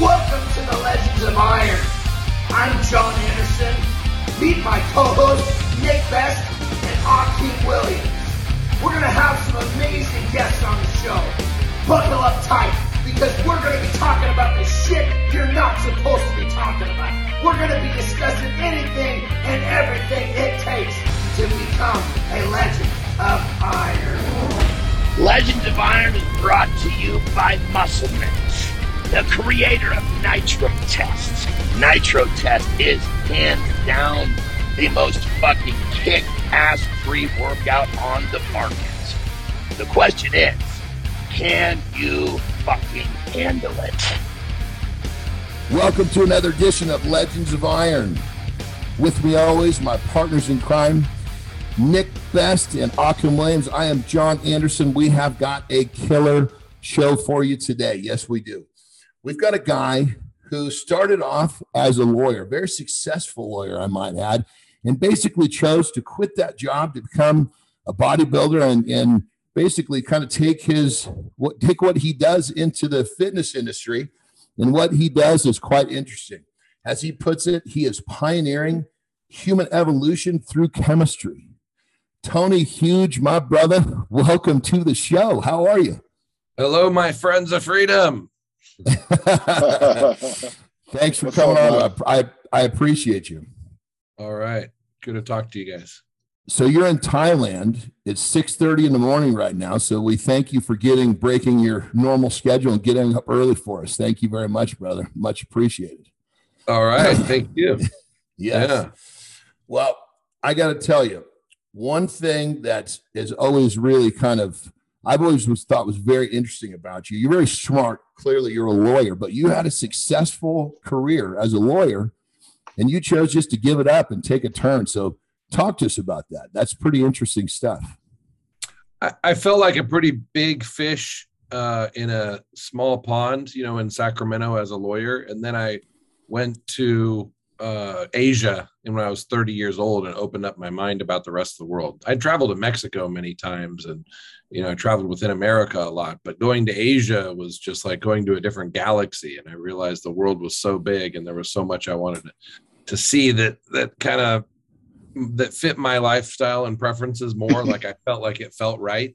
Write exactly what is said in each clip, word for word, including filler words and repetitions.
Welcome to the Legends of Iron. I'm Jon Andersen. Meet my co-host, Nick Best and Ockham Williams. We're going to have some amazing guests on the show. Buckle up tight, because we're going to be talking about the shit you're not supposed to be talking about. We're going to be discussing anything and everything it takes to become a Legend of Iron. Legends of Iron is brought to you by MuscleMatch, the creator of Nitro Tests. Nitro Test is hands down the most fucking kick-ass free workout on the market. The question is, can you fucking handle it? Welcome to another edition of Legends of Iron. With me always, my partners in crime, Nick Best and Ockham Williams. I am Jon Andersen. We have got a killer show for you today. Yes, we do. We've got a guy who started off as a lawyer, very successful lawyer, I might add, and basically chose to quit that job to become a bodybuilder and, and basically kind of take his what take what he does into the fitness industry. And what he does is quite interesting. As he puts it, he is pioneering human evolution through chemistry. Tony Huge, my brother, welcome to the show. How are you? Hello, my friends of freedom. Thanks for coming on. I, I appreciate you. All right. Good to talk to you guys. So you're in Thailand. It's six thirty in the morning right now. So we thank you for getting breaking your normal schedule and getting up early for us. Thank you very much, brother. Much appreciated. All right. Thank you. Yes. Yeah. Well, I got to tell you, one thing that is always really kind of I've always was thought was very interesting about you. You're very smart. Clearly, you're a lawyer, but you had a successful career as a lawyer, and you chose just to give it up and take a turn. So talk to us about that. That's pretty interesting stuff. I, I felt like a pretty big fish uh, in a small pond, you know, in Sacramento as a lawyer. And then I went to uh, Asia when I was thirty years old and opened up my mind about the rest of the world. I traveled to Mexico many times and, you know, I traveled within America a lot, but going to Asia was just like going to a different galaxy. And I realized the world was so big and there was so much I wanted to, to see that, that kind of, that fit my lifestyle and preferences more. Like I felt like it felt right.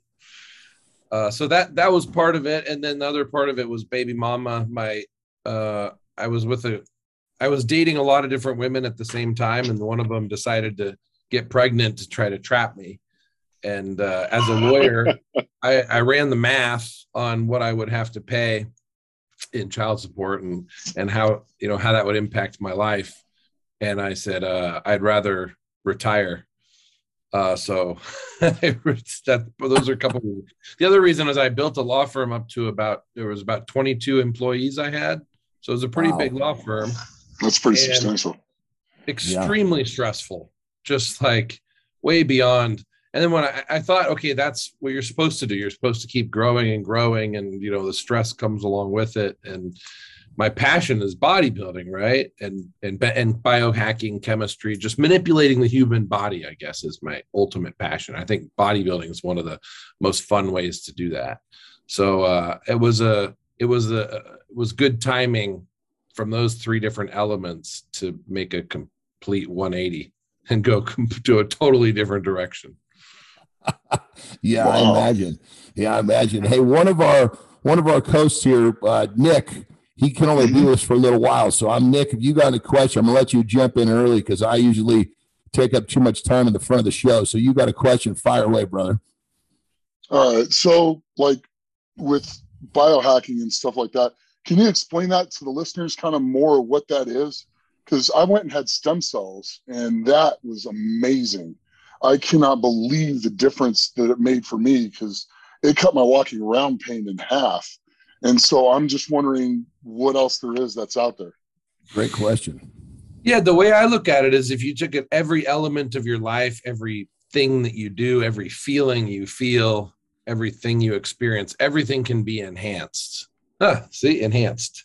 Uh, so that, that was part of it. And then the other part of it was baby mama. My, uh, I was with a, I was dating a lot of different women at the same time. And one of them decided to get pregnant to try to trap me. And uh, as a lawyer, I, I ran the math on what I would have to pay in child support and, and how, you know, how that would impact my life. And I said, uh, I'd rather retire. Uh, so that, those are a couple. Of, the other reason is I built a law firm up to about, there was about twenty-two employees I had. So it was a pretty wow. big law firm. That's pretty substantial. Extremely yeah. stressful, just like way beyond. And then when I, I thought, okay, that's what you're supposed to do. You're supposed to keep growing and growing. And, you know, the stress comes along with it. And my passion is bodybuilding, right? And, and, and biohacking, chemistry, just manipulating the human body, I guess, is my ultimate passion. I think bodybuilding is one of the most fun ways to do that. So uh, it was a, it was a, it was good timing from those three different elements to make a complete one eighty and go to a totally different direction. yeah, wow. I imagine. Yeah, I imagine. Hey, one of our, one of our hosts here, uh, Nick, he can only do this for a little while. So I'm Nick, if you got a question, I'm gonna let you jump in early because I usually take up too much time in the front of the show. So you got a question, fire away, brother. All right. So like with biohacking and stuff like that, can you explain that to the listeners kind of more what that is? Because I went and had stem cells and that was amazing. I cannot believe the difference that it made for me because it cut my walking around pain in half. And so I'm just wondering what else there is that's out there. Great question. Yeah, the way I look at it is if you took it, every element of your life, every thing that you do, every feeling you feel, everything you experience, everything can be enhanced. Huh, see, enhanced.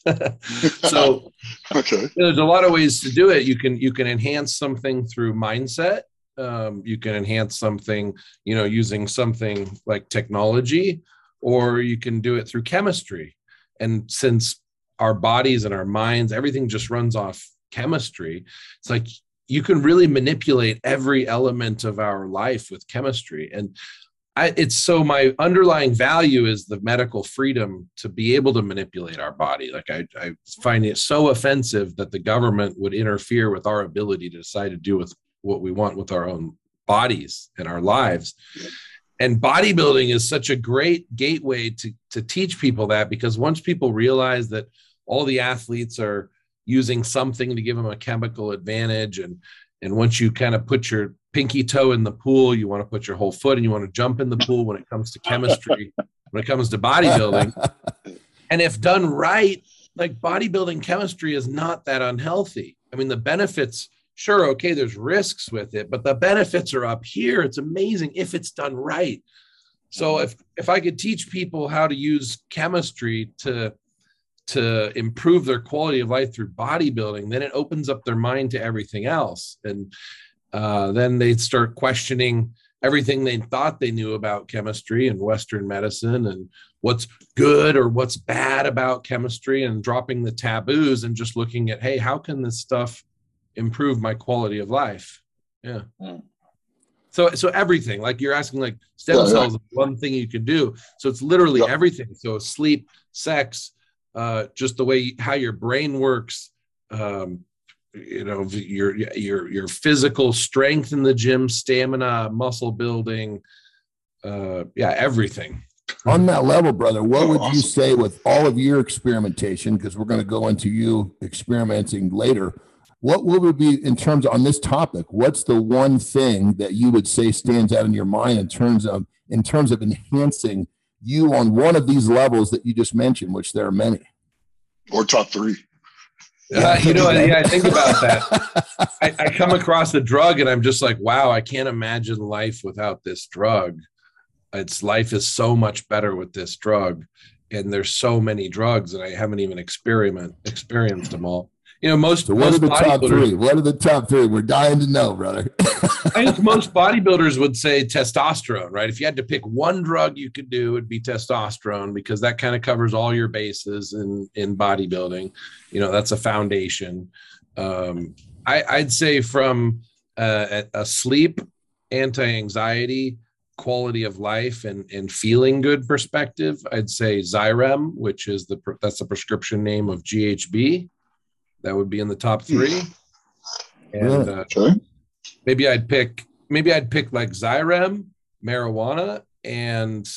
So okay. There's a lot of ways to do it. You can you can enhance something through mindset. Um, you can enhance something, you know, using something like technology, or you can do it through chemistry. And since our bodies and our minds, everything just runs off chemistry. It's like you can really manipulate every element of our life with chemistry. And I, it's so my underlying value is the medical freedom to be able to manipulate our body. Like I, I find it so offensive that the government would interfere with our ability to decide to do with what we want with our own bodies and our lives. And bodybuilding is such a great gateway to, to teach people that, because once people realize that all the athletes are using something to give them a chemical advantage, and and once you kind of put your pinky toe in the pool, you want to put your whole foot, and you want to jump in the pool when it comes to chemistry, when it comes to bodybuilding. And if done right, like bodybuilding chemistry is not that unhealthy. I mean, the benefits, sure, okay, there's risks with it, but the benefits are up here. It's amazing if it's done right. So if, if I could teach people how to use chemistry to to improve their quality of life through bodybuilding, then it opens up their mind to everything else. And uh, then they'd start questioning everything they thought they knew about chemistry and Western medicine and what's good or what's bad about chemistry, and dropping the taboos and just looking at, hey, how can this stuff improve my quality of life? Yeah. Mm. So, so everything, like you're asking, like stem yeah, cells, yeah. is one thing you can do. So it's literally yeah. everything. So sleep, sex, Uh, just the way how your brain works, um, you know, your your your physical strength in the gym, stamina, muscle building, uh, yeah, everything. On that level, brother, what oh, would awesome. you say with all of your experimentation? Because we're going to go into you experimenting later. What would it be in terms of, on this topic? What's the one thing that you would say stands out in your mind in terms of in terms of enhancing you on one of these levels that you just mentioned, which there are many? Or top three. Uh, you know, I, I think about that. I, I come across a drug and I'm just like, wow, I can't imagine life without this drug. It's life is so much better with this drug. And there's so many drugs and I haven't even experiment experienced them all. You know, most, so what most are the top three? What are the top three? We're dying to know, brother. I think most bodybuilders would say testosterone, right? If you had to pick one drug you could do, it'd be testosterone, because that kind of covers all your bases in, in bodybuilding. You know, that's a foundation. Um, I, I'd say from uh, a sleep, anti-anxiety, quality of life, and, and feeling good perspective, I'd say Xyrem, which is the that's the prescription name of G H B. That would be in the top three. And uh, sure. maybe I'd pick, maybe I'd pick like Xyrem, marijuana, and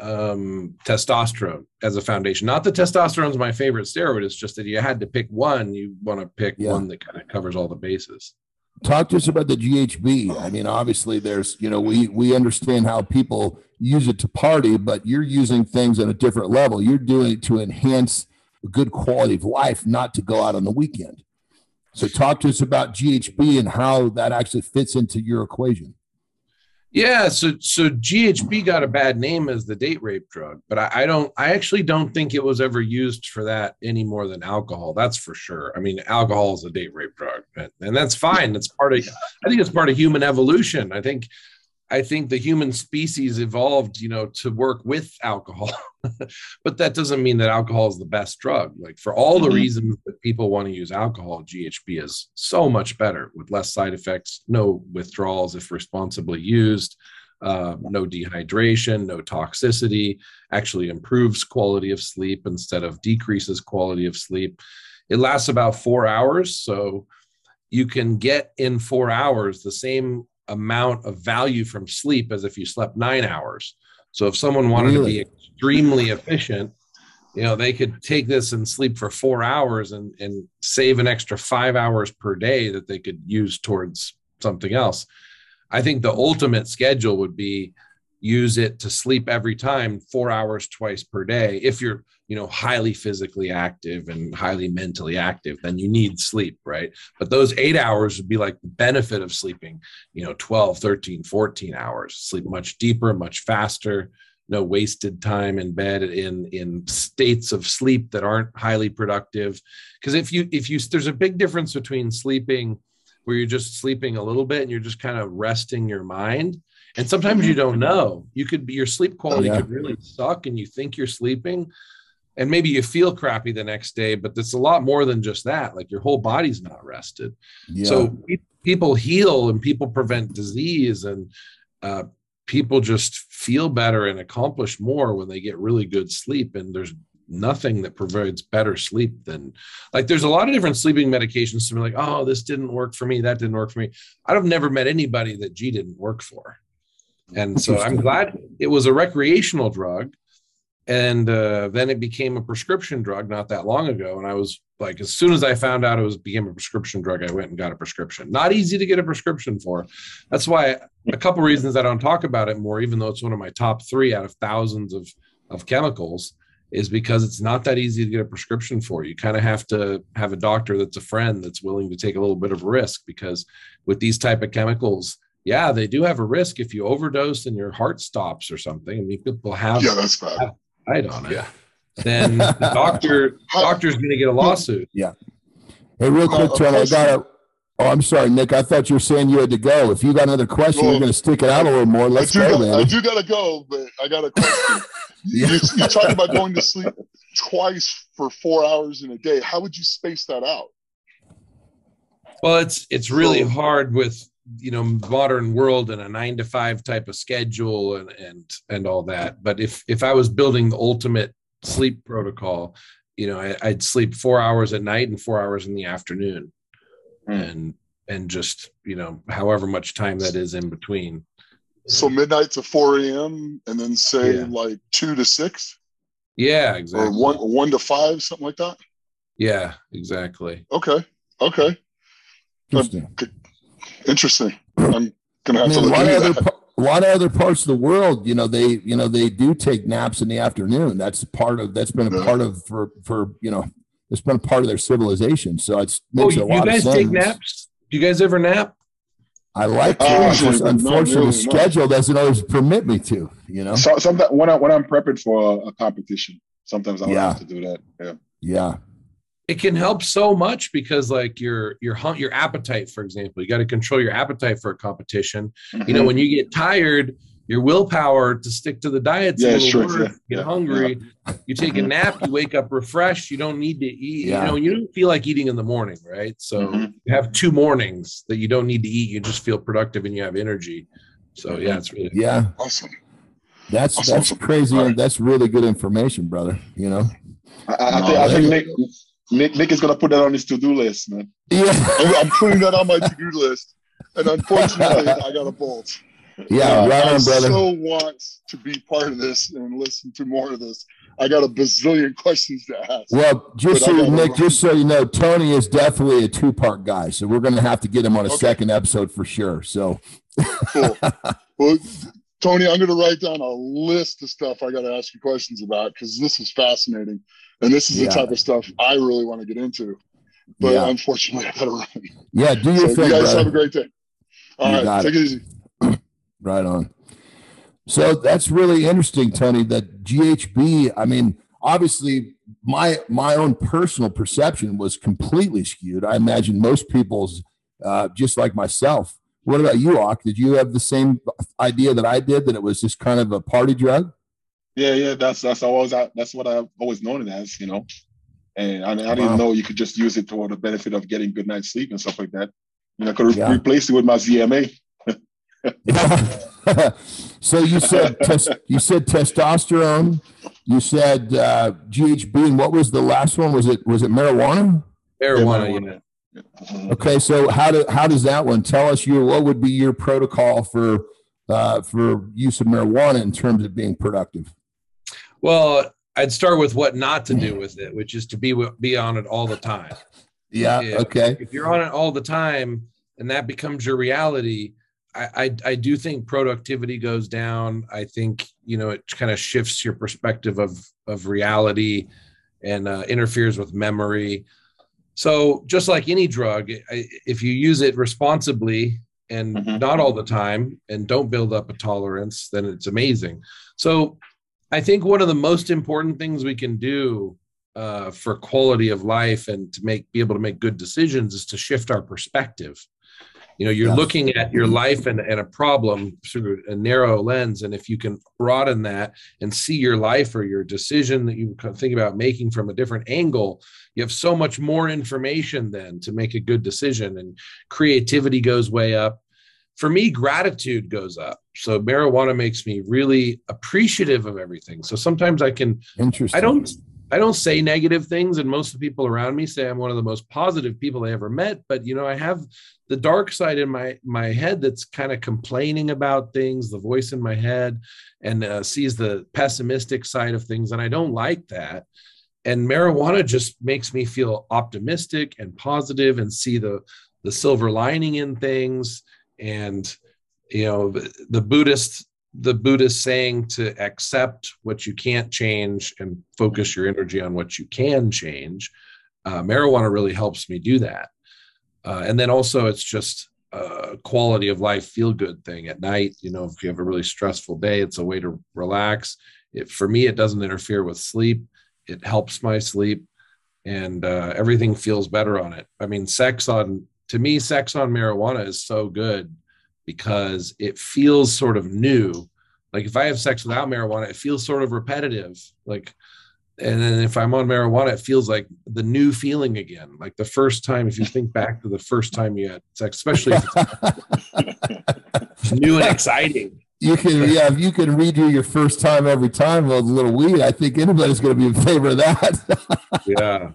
um, testosterone as a foundation. Not that testosterone is my favorite steroid. It's just that you had to pick one. You want to pick yeah. one that kind of covers all the bases. Talk to us about the G H B. I mean, obviously there's, you know, we, we understand how people use it to party, but you're using things at a different level. You're doing it to enhance a good quality of life, not to go out on the weekend. So talk to us about G H B and how that actually fits into your equation. Yeah, so so G H B got a bad name as the date rape drug, but I, I don't. I actually don't think it was ever used for that any more than alcohol. That's for sure. I mean, alcohol is a date rape drug, and that's fine. That's part of. I think it's part of human evolution. I think. I think the human species evolved, you know, to work with alcohol, but that doesn't mean that alcohol is the best drug. Like for all the reasons that people want to use alcohol, G H B is so much better with less side effects, no withdrawals if responsibly used, uh, no dehydration, no toxicity, actually improves quality of sleep instead of decreases quality of sleep. It lasts about four hours. So you can get in four hours the same amount of value from sleep as if you slept nine hours. So if someone wanted really? to be extremely efficient, you know, they could take this and sleep for four hours and, and save an extra five hours per day that they could use towards something else. I think the ultimate schedule would be use it to sleep every time, four hours twice per day. If you're, you know, highly physically active and highly mentally active, then you need sleep, right? But those eight hours would be like the benefit of sleeping, you know, twelve, thirteen, fourteen hours, sleep much deeper, much faster, no wasted time in bed in, in states of sleep that aren't highly productive. Because if you, if you, there's a big difference between sleeping where you're just sleeping a little bit and you're just kind of resting your mind. And sometimes you don't know. You could be, your sleep quality oh, yeah. could really suck and you think you're sleeping, And maybe you feel crappy the next day, but it's a lot more than just that. Like your whole body's not rested. Yeah. So people heal and people prevent disease, and uh, people just feel better and accomplish more when they get really good sleep. And there's nothing that provides better sleep than, like, there's a lot of different sleeping medications to be like, oh, this didn't work for me, that didn't work for me. I've never met anybody that G didn't work for. And so I'm glad it was a recreational drug. And uh, then it became a prescription drug not that long ago. And I was like, as soon as I found out it was became a prescription drug, I went and got a prescription. Not easy to get a prescription for. That's why a couple reasons I don't talk about it more, even though it's one of my top three out of thousands of, of chemicals, is because it's not that easy to get a prescription for. You kind of have to have a doctor that's a friend that's willing to take a little bit of risk, because with these type of chemicals, yeah, they do have a risk if you overdose and your heart stops or something. I mean, people have... Yeah, that's bad. Have, on it, yeah. Then the doctor doctor's going to get a lawsuit. Yeah. Hey, real quick, Trent, I got a. Oh, I'm sorry, Nick. I thought you were saying you had to go. If you got another question, well, you're going to stick it out a little more. Let's I do go, got, I do got to go, but I got a question. Yeah. you're, you're talking about going to sleep twice for four hours in a day. How would you space that out? Well, it's it's really so, hard with, you know, modern world and a nine to five type of schedule and, and, and all that. But if, if I was building the ultimate sleep protocol, you know, I, I'd sleep four hours at night and four hours in the afternoon, mm. and, and just, you know, however much time that is in between. So midnight to four a.m. and then say yeah. like two to six. Yeah, exactly. Or one, one to five, something like that. Yeah, exactly. Okay. Okay. Interesting. I'm gonna have I mean, to look into that. A lot of other parts of the world, you know, they you know they do take naps in the afternoon. That's part of that's been a yeah. part of for for you know it's been a part of their civilization. So it's makes oh, a lot of sense. You guys take naps? Do you guys ever nap? I like to. Uh, usually, unfortunately, the schedule doesn't always permit me to. You know, so, sometimes when I when I'm prepping for a, a competition, sometimes I yeah. have to do that. Yeah. Yeah. It can help so much because, like, your your your appetite, for example, you got to control your appetite for a competition. Mm-hmm. You know, when you get tired, your willpower to stick to the diet's yeah, a little worse. Sure, yeah. You get hungry, yeah. you take a nap, you wake up refreshed. You don't need to eat. Yeah. You know, you don't feel like eating in the morning, right? So mm-hmm. you have two mornings that you don't need to eat. You just feel productive and you have energy. So yeah, it's really yeah, cool. awesome. That's awesome. That's crazy. Right. That's really good information, brother. You know, I, I, no, think, I think Nick. Nick, Nick is going to put that on his to-do list, man. Yeah. I'm putting that on my to-do list. And unfortunately, I got a bolt. Yeah, uh, right on, I brother. I so want to be part of this and listen to more of this. I got a bazillion questions to ask. Well, just so, Nick, just so you know, Tony is definitely a two-part guy. So we're going to have to get him on a okay. second episode for sure. So, cool. Well, Tony, I'm going to write down a list of stuff I got to ask you questions about, because this is fascinating. And this is yeah. the type of stuff I really want to get into. But yeah. unfortunately, I got to run. Yeah, do your so thing, you guys brother. Have a great day. All you right, take it. it easy. Right on. So that's really interesting, Tony, that G H B, I mean, obviously, my my own personal perception was completely skewed. I imagine most people's, uh, just like myself. What about you, Ock? Did you have the same idea that I did, that it was just kind of a party drug? Yeah, yeah, that's that's always that's what I've always known it as, you know. And I, I didn't wow. know you could just use it for the benefit of getting good night's sleep and stuff like that. And I could re- yeah. replace it with my Z M A. So you said tes- you said testosterone. You said uh, G H B, and what was the last one? Was it was it marijuana? Marijuana. Yeah, yeah. yeah. Okay, so how do how does that one tell us? You what would be your protocol for uh, for use of marijuana in terms of being productive? Well, I'd start with what not to do with it, which is to be be on it all the time. Yeah, if, okay. If you're on it all the time and that becomes your reality, I, I I do think productivity goes down. I think, you know, it kind of shifts your perspective of, of reality and uh, interferes with memory. So just like any drug, if you use it responsibly and mm-hmm. not all the time and don't build up a tolerance, then it's amazing. So I think one of the most important things we can do uh, for quality of life and to make be able to make good decisions is to shift our perspective. You know, you're yes. looking at your life and, and a problem through a narrow lens. And if you can broaden that and see your life or your decision that you think about making from a different angle, you have so much more information then to make a good decision, and creativity goes way up. For me, gratitude goes up. So marijuana makes me really appreciative of everything. So sometimes I can, Interesting. I don't, I don't say negative things. And most of the people around me say I'm one of the most positive people I ever met. But, you know, I have the dark side in my, my head that's kind of complaining about things, the voice in my head, and uh, sees the pessimistic side of things. And I don't like that. And marijuana just makes me feel optimistic and positive and see the, the silver lining in things. And, you know, the Buddhist, the Buddhist saying to accept what you can't change and focus your energy on what you can change. Uh, marijuana really helps me do that. Uh, and then also it's just a quality of life, feel good thing at night. You know, if you have a really stressful day, it's a way to relax. It, for me, it doesn't interfere with sleep. It helps my sleep, and uh, everything feels better on it. I mean, sex on, to me, sex on marijuana is so good because it feels sort of new. Like if I have sex without marijuana, it feels sort of repetitive. Like, and then if I'm on marijuana, it feels like the new feeling again. Like the first time, if you think back to the first time you had sex, especially if it's new and exciting. You can, yeah, if you can redo your first time every time with a little weed, I think anybody's going to be in favor of that. Yeah.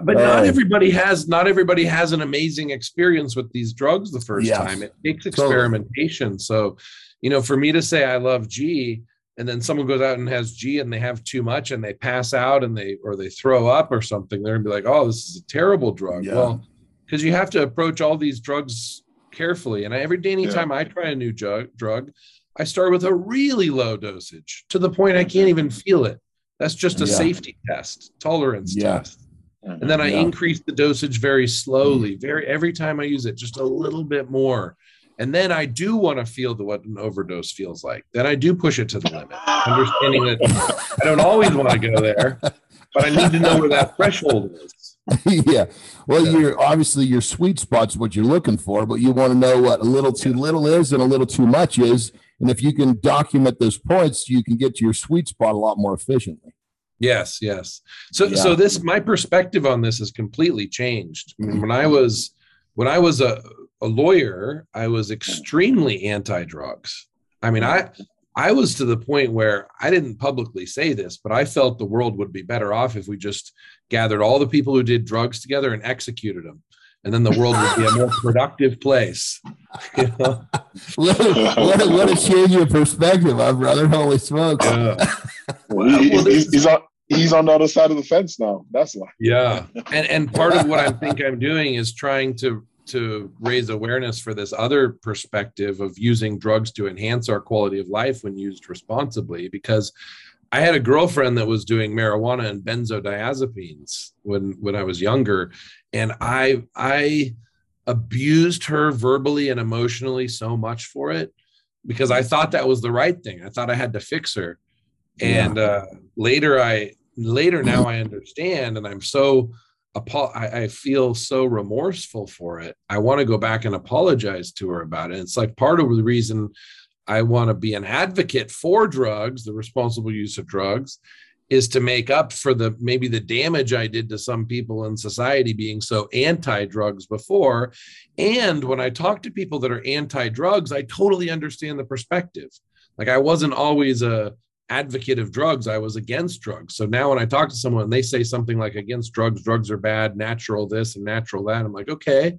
But uh, not everybody has not everybody has an amazing experience with these drugs the first yes, time. It takes experimentation. Totally. So, you know, for me to say I love G, and then someone goes out and has G and they have too much and they pass out and they or they throw up or something, they're gonna be like, oh, this is a terrible drug. Yeah. Well, because you have to approach all these drugs carefully. And I, every day, anytime yeah. I try a new drug, drug, I start with a really low dosage to the point I can't even feel it. That's just a yeah. safety test, tolerance yeah. test. And then I yeah. increase the dosage very slowly, very every time I use it, just a little bit more. And then I do want to feel the, what an overdose feels like. Then I do push it to the limit, understanding that I don't always want to go there, but I need to know where that threshold is. yeah. Well, yeah. you're obviously your sweet spot's what you're looking for, but you want to know what a little too little is and a little too much is. And if you can document those points, you can get to your sweet spot a lot more efficiently. Yes, yes. So, yeah. so this, my perspective on this has completely changed. I mean, when I was, when I was a, a lawyer, I was extremely anti-drugs. I mean, I, I was to the point where I didn't publicly say this, but I felt the world would be better off if we just gathered all the people who did drugs together and executed them. And then the world would be a more productive place. You know? what, a, what, a, what a change of perspective, my brother. Holy smokes. Yeah. Well, he, well, he's, he's on he's on the other side of the fence now. That's why. Yeah. And and part of what I think I'm doing is trying to to raise awareness for this other perspective of using drugs to enhance our quality of life when used responsibly, because I had a girlfriend that was doing marijuana and benzodiazepines when, when I was younger. And I, I abused her verbally and emotionally so much for it because I thought that was the right thing. I thought I had to fix her. And yeah. uh, later, I later now I understand, and I'm so I, I feel so remorseful for it. I want to go back and apologize to her about it. It's like part of the reason I want to be an advocate for drugs, the responsible use of drugs, is to make up for the maybe the damage I did to some people in society being so anti-drugs before. And when I talk to people that are anti-drugs, I totally understand the perspective. Like I wasn't always a advocate of drugs. I was against drugs. So now when I talk to someone and they say something like against drugs, drugs are bad, natural this and natural that, I'm like, okay,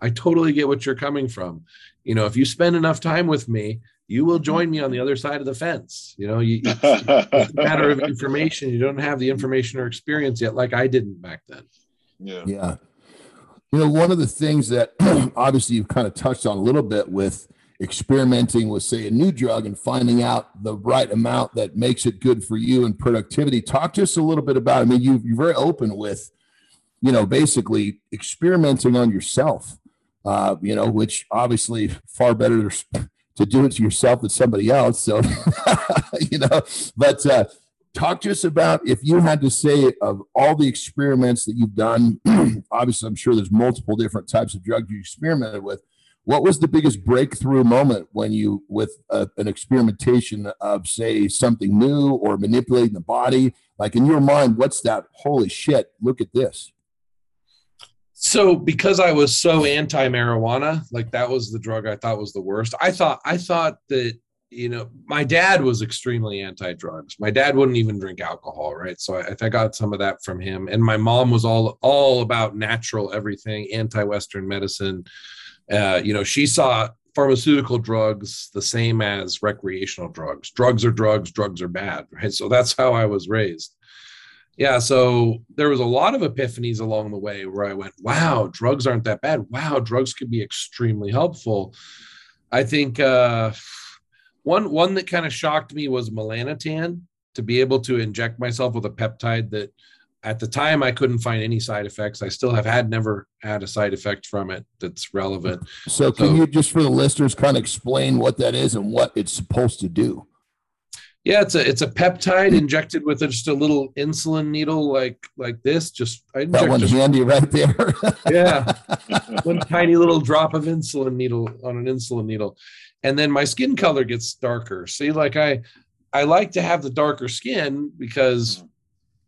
I totally get what you're coming from. You know, if you spend enough time with me, you will join me on the other side of the fence. You know, you, it's, it's a matter of information. You don't have the information or experience yet, like I didn't back then. Yeah. Yeah. You know, one of the things that obviously you've kind of touched on a little bit with experimenting with, say, a new drug and finding out the right amount that makes it good for you and productivity. Talk to us a little bit about, I mean, you, you're very open with, you know, basically experimenting on yourself, uh, you know, which obviously far better to do it to yourself than somebody else. So, you know, but uh, talk to us about, if you had to say, of all the experiments that you've done, obviously I'm sure there's multiple different types of drugs you experimented with. What was the biggest breakthrough moment when you, with a, an experimentation of, say, something new or manipulating the body? Like in your mind, what's that? Holy shit, look at this. So because I was so anti-marijuana, like that was the drug I thought was the worst. I thought, I thought that, you know, my dad was extremely anti-drugs. My dad wouldn't even drink alcohol, right? So I, I got some of that from him. And my mom was all, all about natural everything, anti-Western medicine. Uh, you know, she saw pharmaceutical drugs the same as recreational drugs. Drugs are drugs, drugs are bad, right? So that's how I was raised. Yeah, so there was a lot of epiphanies along the way where I went, wow, drugs aren't that bad. Wow, drugs could be extremely helpful. I think uh, one, one that kind of shocked me was melanotan, to be able to inject myself with a peptide that at the time, I couldn't find any side effects. I still have had never had a side effect from it that's relevant. So can so, you just, for the listeners, kind of explain what that is and what it's supposed to do? Yeah, it's a it's a peptide injected with just a little insulin needle like like this. Just I that one's handy right there. Yeah, one tiny little drop of insulin needle on an insulin needle, and then my skin color gets darker. See, like I I like to have the darker skin because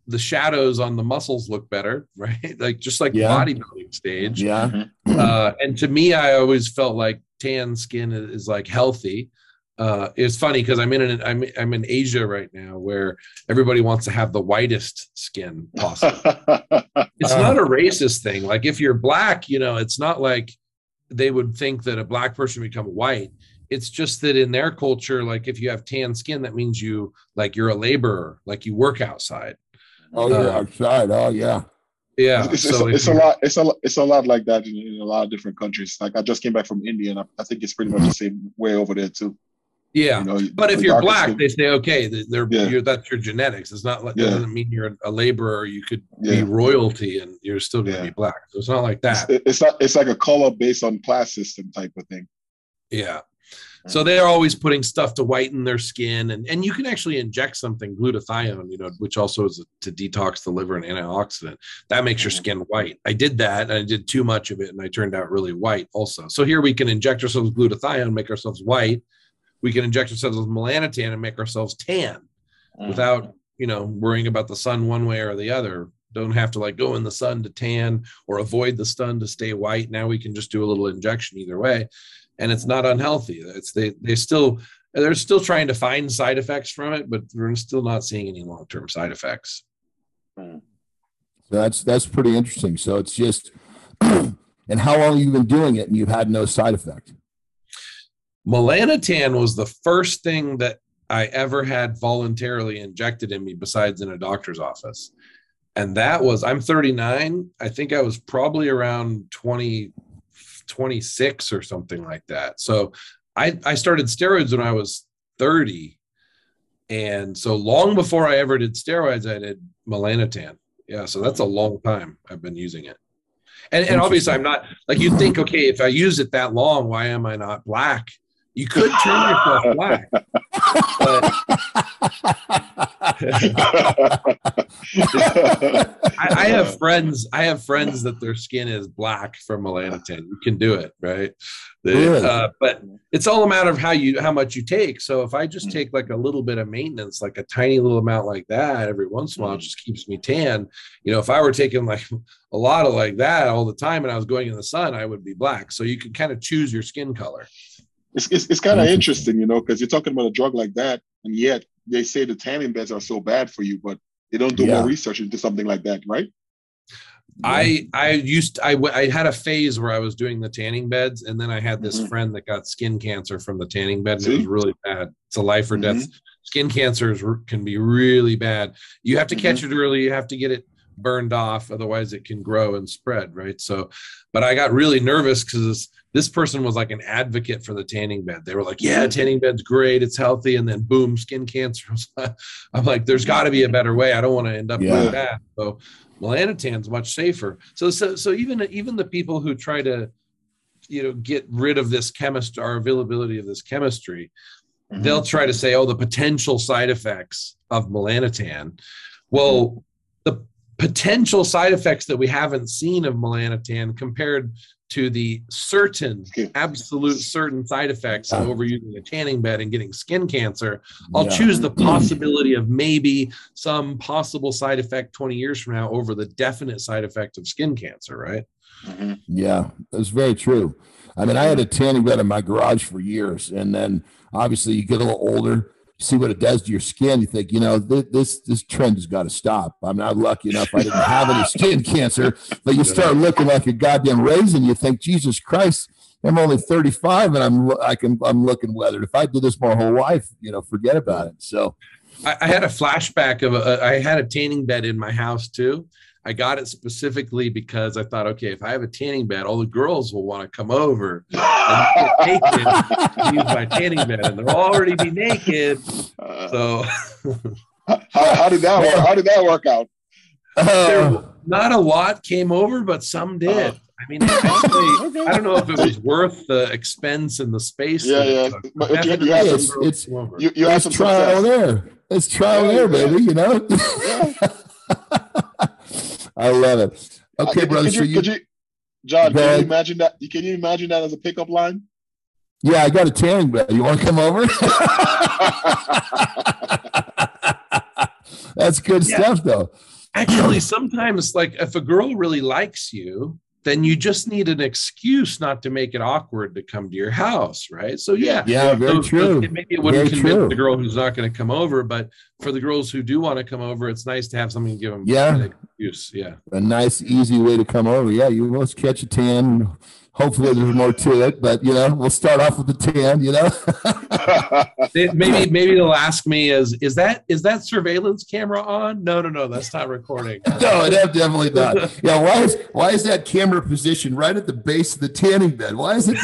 the shadows on the muscles look better, right? Like just like yeah. bodybuilding stage. Yeah. Uh, and to me, I always felt like tan skin is, is like healthy. Uh, it's funny because I'm in an, I'm I'm in Asia right now where everybody wants to have the whitest skin possible. It's not a racist thing. Like if you're black, you know, it's not like they would think that a black person would become white. It's just that in their culture, like if you have tan skin, that means you like you're a laborer, like you work outside. Oh yeah, uh, outside. Oh yeah, yeah. It's, it's, so it's, it's a lot. It's a it's a lot like that in, in a lot of different countries. Like I just came back from India, and I, I think it's pretty much the same way over there too. Yeah, you know, but if you're black, skin. They say okay, they're yeah. you're, that's your genetics. It's not like yeah. it doesn't mean you're a laborer. You could yeah. be royalty, and you're still going to yeah. be black. So it's not like that. It's, it's not. It's like a color based on class system type of thing. Yeah. So they're always putting stuff to whiten their skin, and, and you can actually inject something, glutathione, you know, which also is to detox the liver and antioxidant. That makes your skin white. I did that, and I did too much of it, and I turned out really white also. So here we can inject ourselves glutathione, make ourselves white. We can inject ourselves with melanotan and make ourselves tan without, you know, worrying about the sun one way or the other. Don't have to like go in the sun to tan or avoid the sun to stay white. Now we can just do a little injection either way. And it's not unhealthy. It's they they still they're still trying to find side effects from it, but we're still not seeing any long term side effects. So that's that's pretty interesting. So it's just, and how long have you been doing it, and you've had no side effect? Melanotan was the first thing that I ever had voluntarily injected in me, besides in a doctor's office, and that was I'm thirty-nine. I think I was probably around twenty, twenty-six or something like that. So I, I started steroids when I was thirty. And so long before I ever did steroids, I did melanotan. Yeah. So that's a long time I've been using it. And, and obviously I'm not like, you think, okay, if I use it that long, why am I not black? You could turn yourself black. But I, I have friends. I have friends that their skin is black from melanotan. You can do it, right? Really? Uh, but it's all a matter of how you, how much you take. So if I just take like a little bit of maintenance, like a tiny little amount like that every once in a while, it just keeps me tan. You know, if I were taking like a lot of like that all the time and I was going in the sun, I would be black. So you can kind of choose your skin color. It's it's, it's kind of interesting, you know, because you're talking about a drug like that, and yet they say the tanning beds are so bad for you, but they don't do yeah. more research into something like that, right? I I used I I had a phase where I was doing the tanning beds, and then I had this mm-hmm. friend that got skin cancer from the tanning bed, and See? It was really bad. It's a life or mm-hmm. death. Skin cancers can be really bad. You have to mm-hmm. catch it early. You have to get it burned off, otherwise it can grow and spread, right? So, but I got really nervous because this person was like an advocate for the tanning bed. They were like, yeah, tanning bed's great, it's healthy. And then boom, skin cancer. I'm like, there's gotta be a better way. I don't want to end up yeah. like that. So melanotan's much safer. So, so, so even, even the people who try to, you know, get rid of this chemist, our availability of this chemistry, Mm-hmm. They'll try to say, oh, the potential side effects of melanotan. Well, mm-hmm. the potential side effects that we haven't seen of melanotan compared to the certain, absolute certain side effects of overusing a tanning bed and getting skin cancer, I'll yeah. choose the possibility of maybe some possible side effect twenty years from now over the definite side effect of skin cancer, right? Mm-hmm. Yeah, that's very true. I mean, I had a tanning bed in my garage for years, and then obviously you get a little older, see what it does to your skin. You think, you know, th- this this trend has got to stop. I'm not lucky enough. I didn't have any skin cancer, but you start looking like a goddamn raisin. You think, Jesus Christ, I'm only thirty-five, and I'm I can I'm looking weathered. If I did this my whole life, you know, forget about it. So, I, I had a flashback of a, I had a tanning bed in my house too. I got it specifically because I thought, okay, if I have a tanning bed, all the girls will want to come over and get naked and use my tanning bed, and they'll already be naked. So, how, how did that work? How did that work out? Uh, not a lot came over, but some did. Uh, I mean, actually, okay. I don't know if it was worth the expense and the space. Yeah, yeah. It but you, you had some, it's, you, you had some trial there. It's trial yeah, there, baby. Yeah. You know. Yeah. I love it. Okay, uh, brothers, you, for you, could you, John, can you imagine that? Can you imagine that as a pickup line? Yeah, I got a tanning bed. You want to come over? That's good yeah. stuff, though. Actually, sometimes, like, if a girl really likes you, then you just need an excuse not to make it awkward to come to your house, right? So, yeah. Yeah, very those, true. Those, maybe it wouldn't very convince true. the girl who's not going to come over, but for the girls who do want to come over, it's nice to have something to give them yeah. an excuse. Yeah. A nice, easy way to come over. Yeah, you must catch a tan. Hopefully there's more to it, but, you know, we'll start off with the tan, you know? maybe maybe they'll ask me, is is that is that surveillance camera on? No, no, no, that's not recording. No, it definitely not. Yeah, why is, why is that camera positioned right at the base of the tanning bed? Why is it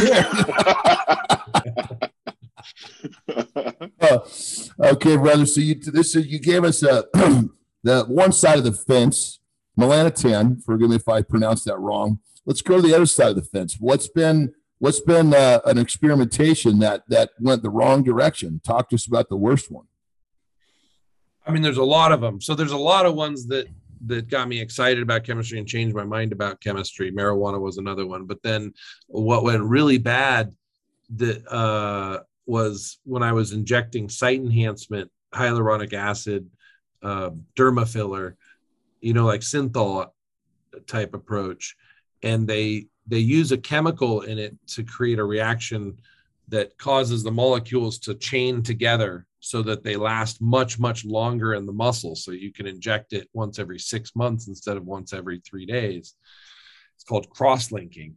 there? oh, okay, brother, so you this so you gave us a, the one side of the fence, melanotan, forgive me if I pronounced that wrong. Let's go to the other side of the fence. What's been what's been uh, an experimentation that that went the wrong direction? Talk to us about the worst one. I mean, there's a lot of them. So there's a lot of ones that that got me excited about chemistry and changed my mind about chemistry. Marijuana was another one. But then what went really bad that uh, was when I was injecting site enhancement, hyaluronic acid, uh, derma filler, you know, like synthol type approach. And they they use a chemical in it to create a reaction that causes the molecules to chain together so that they last much, much longer in the muscle. So you can inject it once every six months instead of once every three days. It's called cross-linking.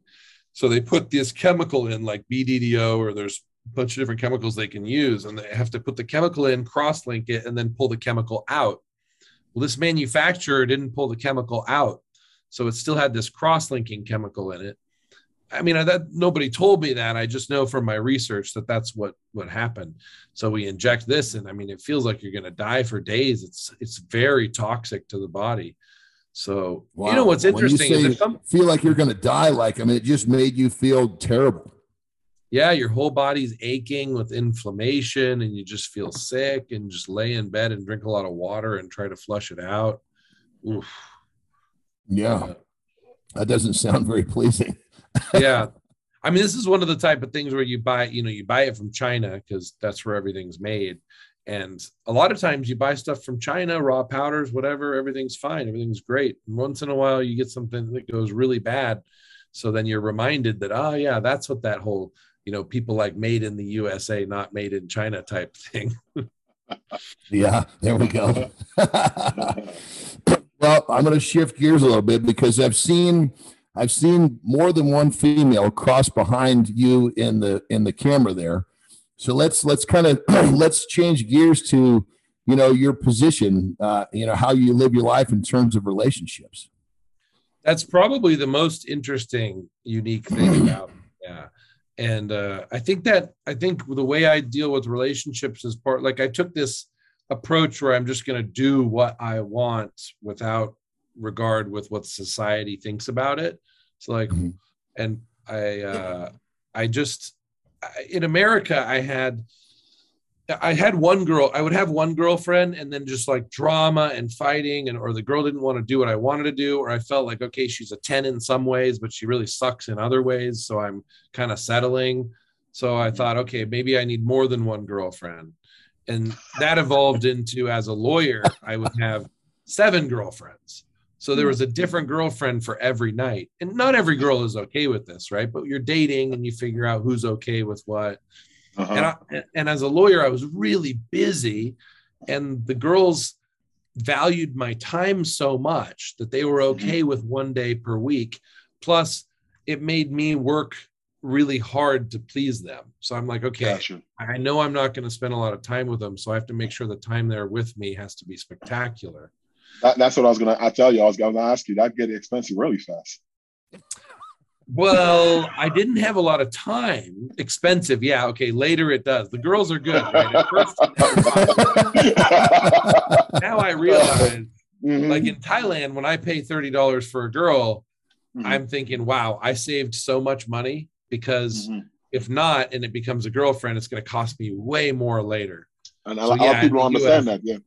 So they put this chemical in like B D D O, or there's a bunch of different chemicals they can use, and they have to put the chemical in, cross-link it, and then pull the chemical out. Well, this manufacturer didn't pull the chemical out. So it still had this cross-linking chemical in it. I mean, I, that nobody told me that. I just know from my research that that's what, what happened. So we inject this, and I mean, it feels like you're going to die for days. It's it's very toxic to the body. So wow. you know what's interesting? When you say is some, feel like you're going to die. Like I mean, it just made you feel terrible. Yeah, your whole body's aching with inflammation, and you just feel sick, and just lay in bed and drink a lot of water and try to flush it out. Oof. Yeah, that doesn't sound very pleasing. yeah. I mean, this is one of the type of things where you buy, you know, you buy it from China because that's where everything's made. And a lot of times you buy stuff from China, raw powders, whatever, everything's fine. Everything's great. And once in a while you get something that goes really bad. So then you're reminded that, oh, yeah, that's what that whole, you know, people like made in the U S A, not made in China type thing. yeah, there we go. Well, I'm going to shift gears a little bit because I've seen, I've seen more than one female cross behind you in the in the camera there. So let's let's kind of let's change gears to, you know, your position, uh, you know, how you live your life in terms of relationships. That's probably the most interesting, unique thing about yeah. And uh, I think that I think the way I deal with relationships is part like I took this approach where I'm just going to do what I want without regard with what society thinks about it. So like, mm-hmm. and I, uh, I just, I, in America, I had I had one girl, I would have one girlfriend and then just like drama and fighting, and or the girl didn't want to do what I wanted to do, or I felt like, okay, she's a ten in some ways, but she really sucks in other ways. So I'm kind of settling. So I thought, okay, maybe I need more than one girlfriend. And that evolved into, as a lawyer, I would have seven girlfriends. So there was a different girlfriend for every night. And not every girl is okay with this, right? But you're dating and you figure out who's okay with what. Uh-huh. And, I, and as a lawyer, I was really busy, and the girls valued my time so much that they were okay with one day per week. Plus, it made me work really hard to please them. So I'm like, okay, gotcha. I know I'm not going to spend a lot of time with them, so I have to make sure the time they're with me has to be spectacular. That, that's what I was going to, I tell you, I was going to ask you, that'd get expensive really fast. Well, I didn't have a lot of time. Expensive, yeah. Okay, later it does. The girls are good, right? At first, now I realize, mm-hmm. like in Thailand, when I pay thirty dollars for a girl, mm-hmm. I'm thinking, wow, I saved so much money, because mm-hmm. if not, and it becomes a girlfriend, it's going to cost me way more later. And a lot of people understand that, yeah.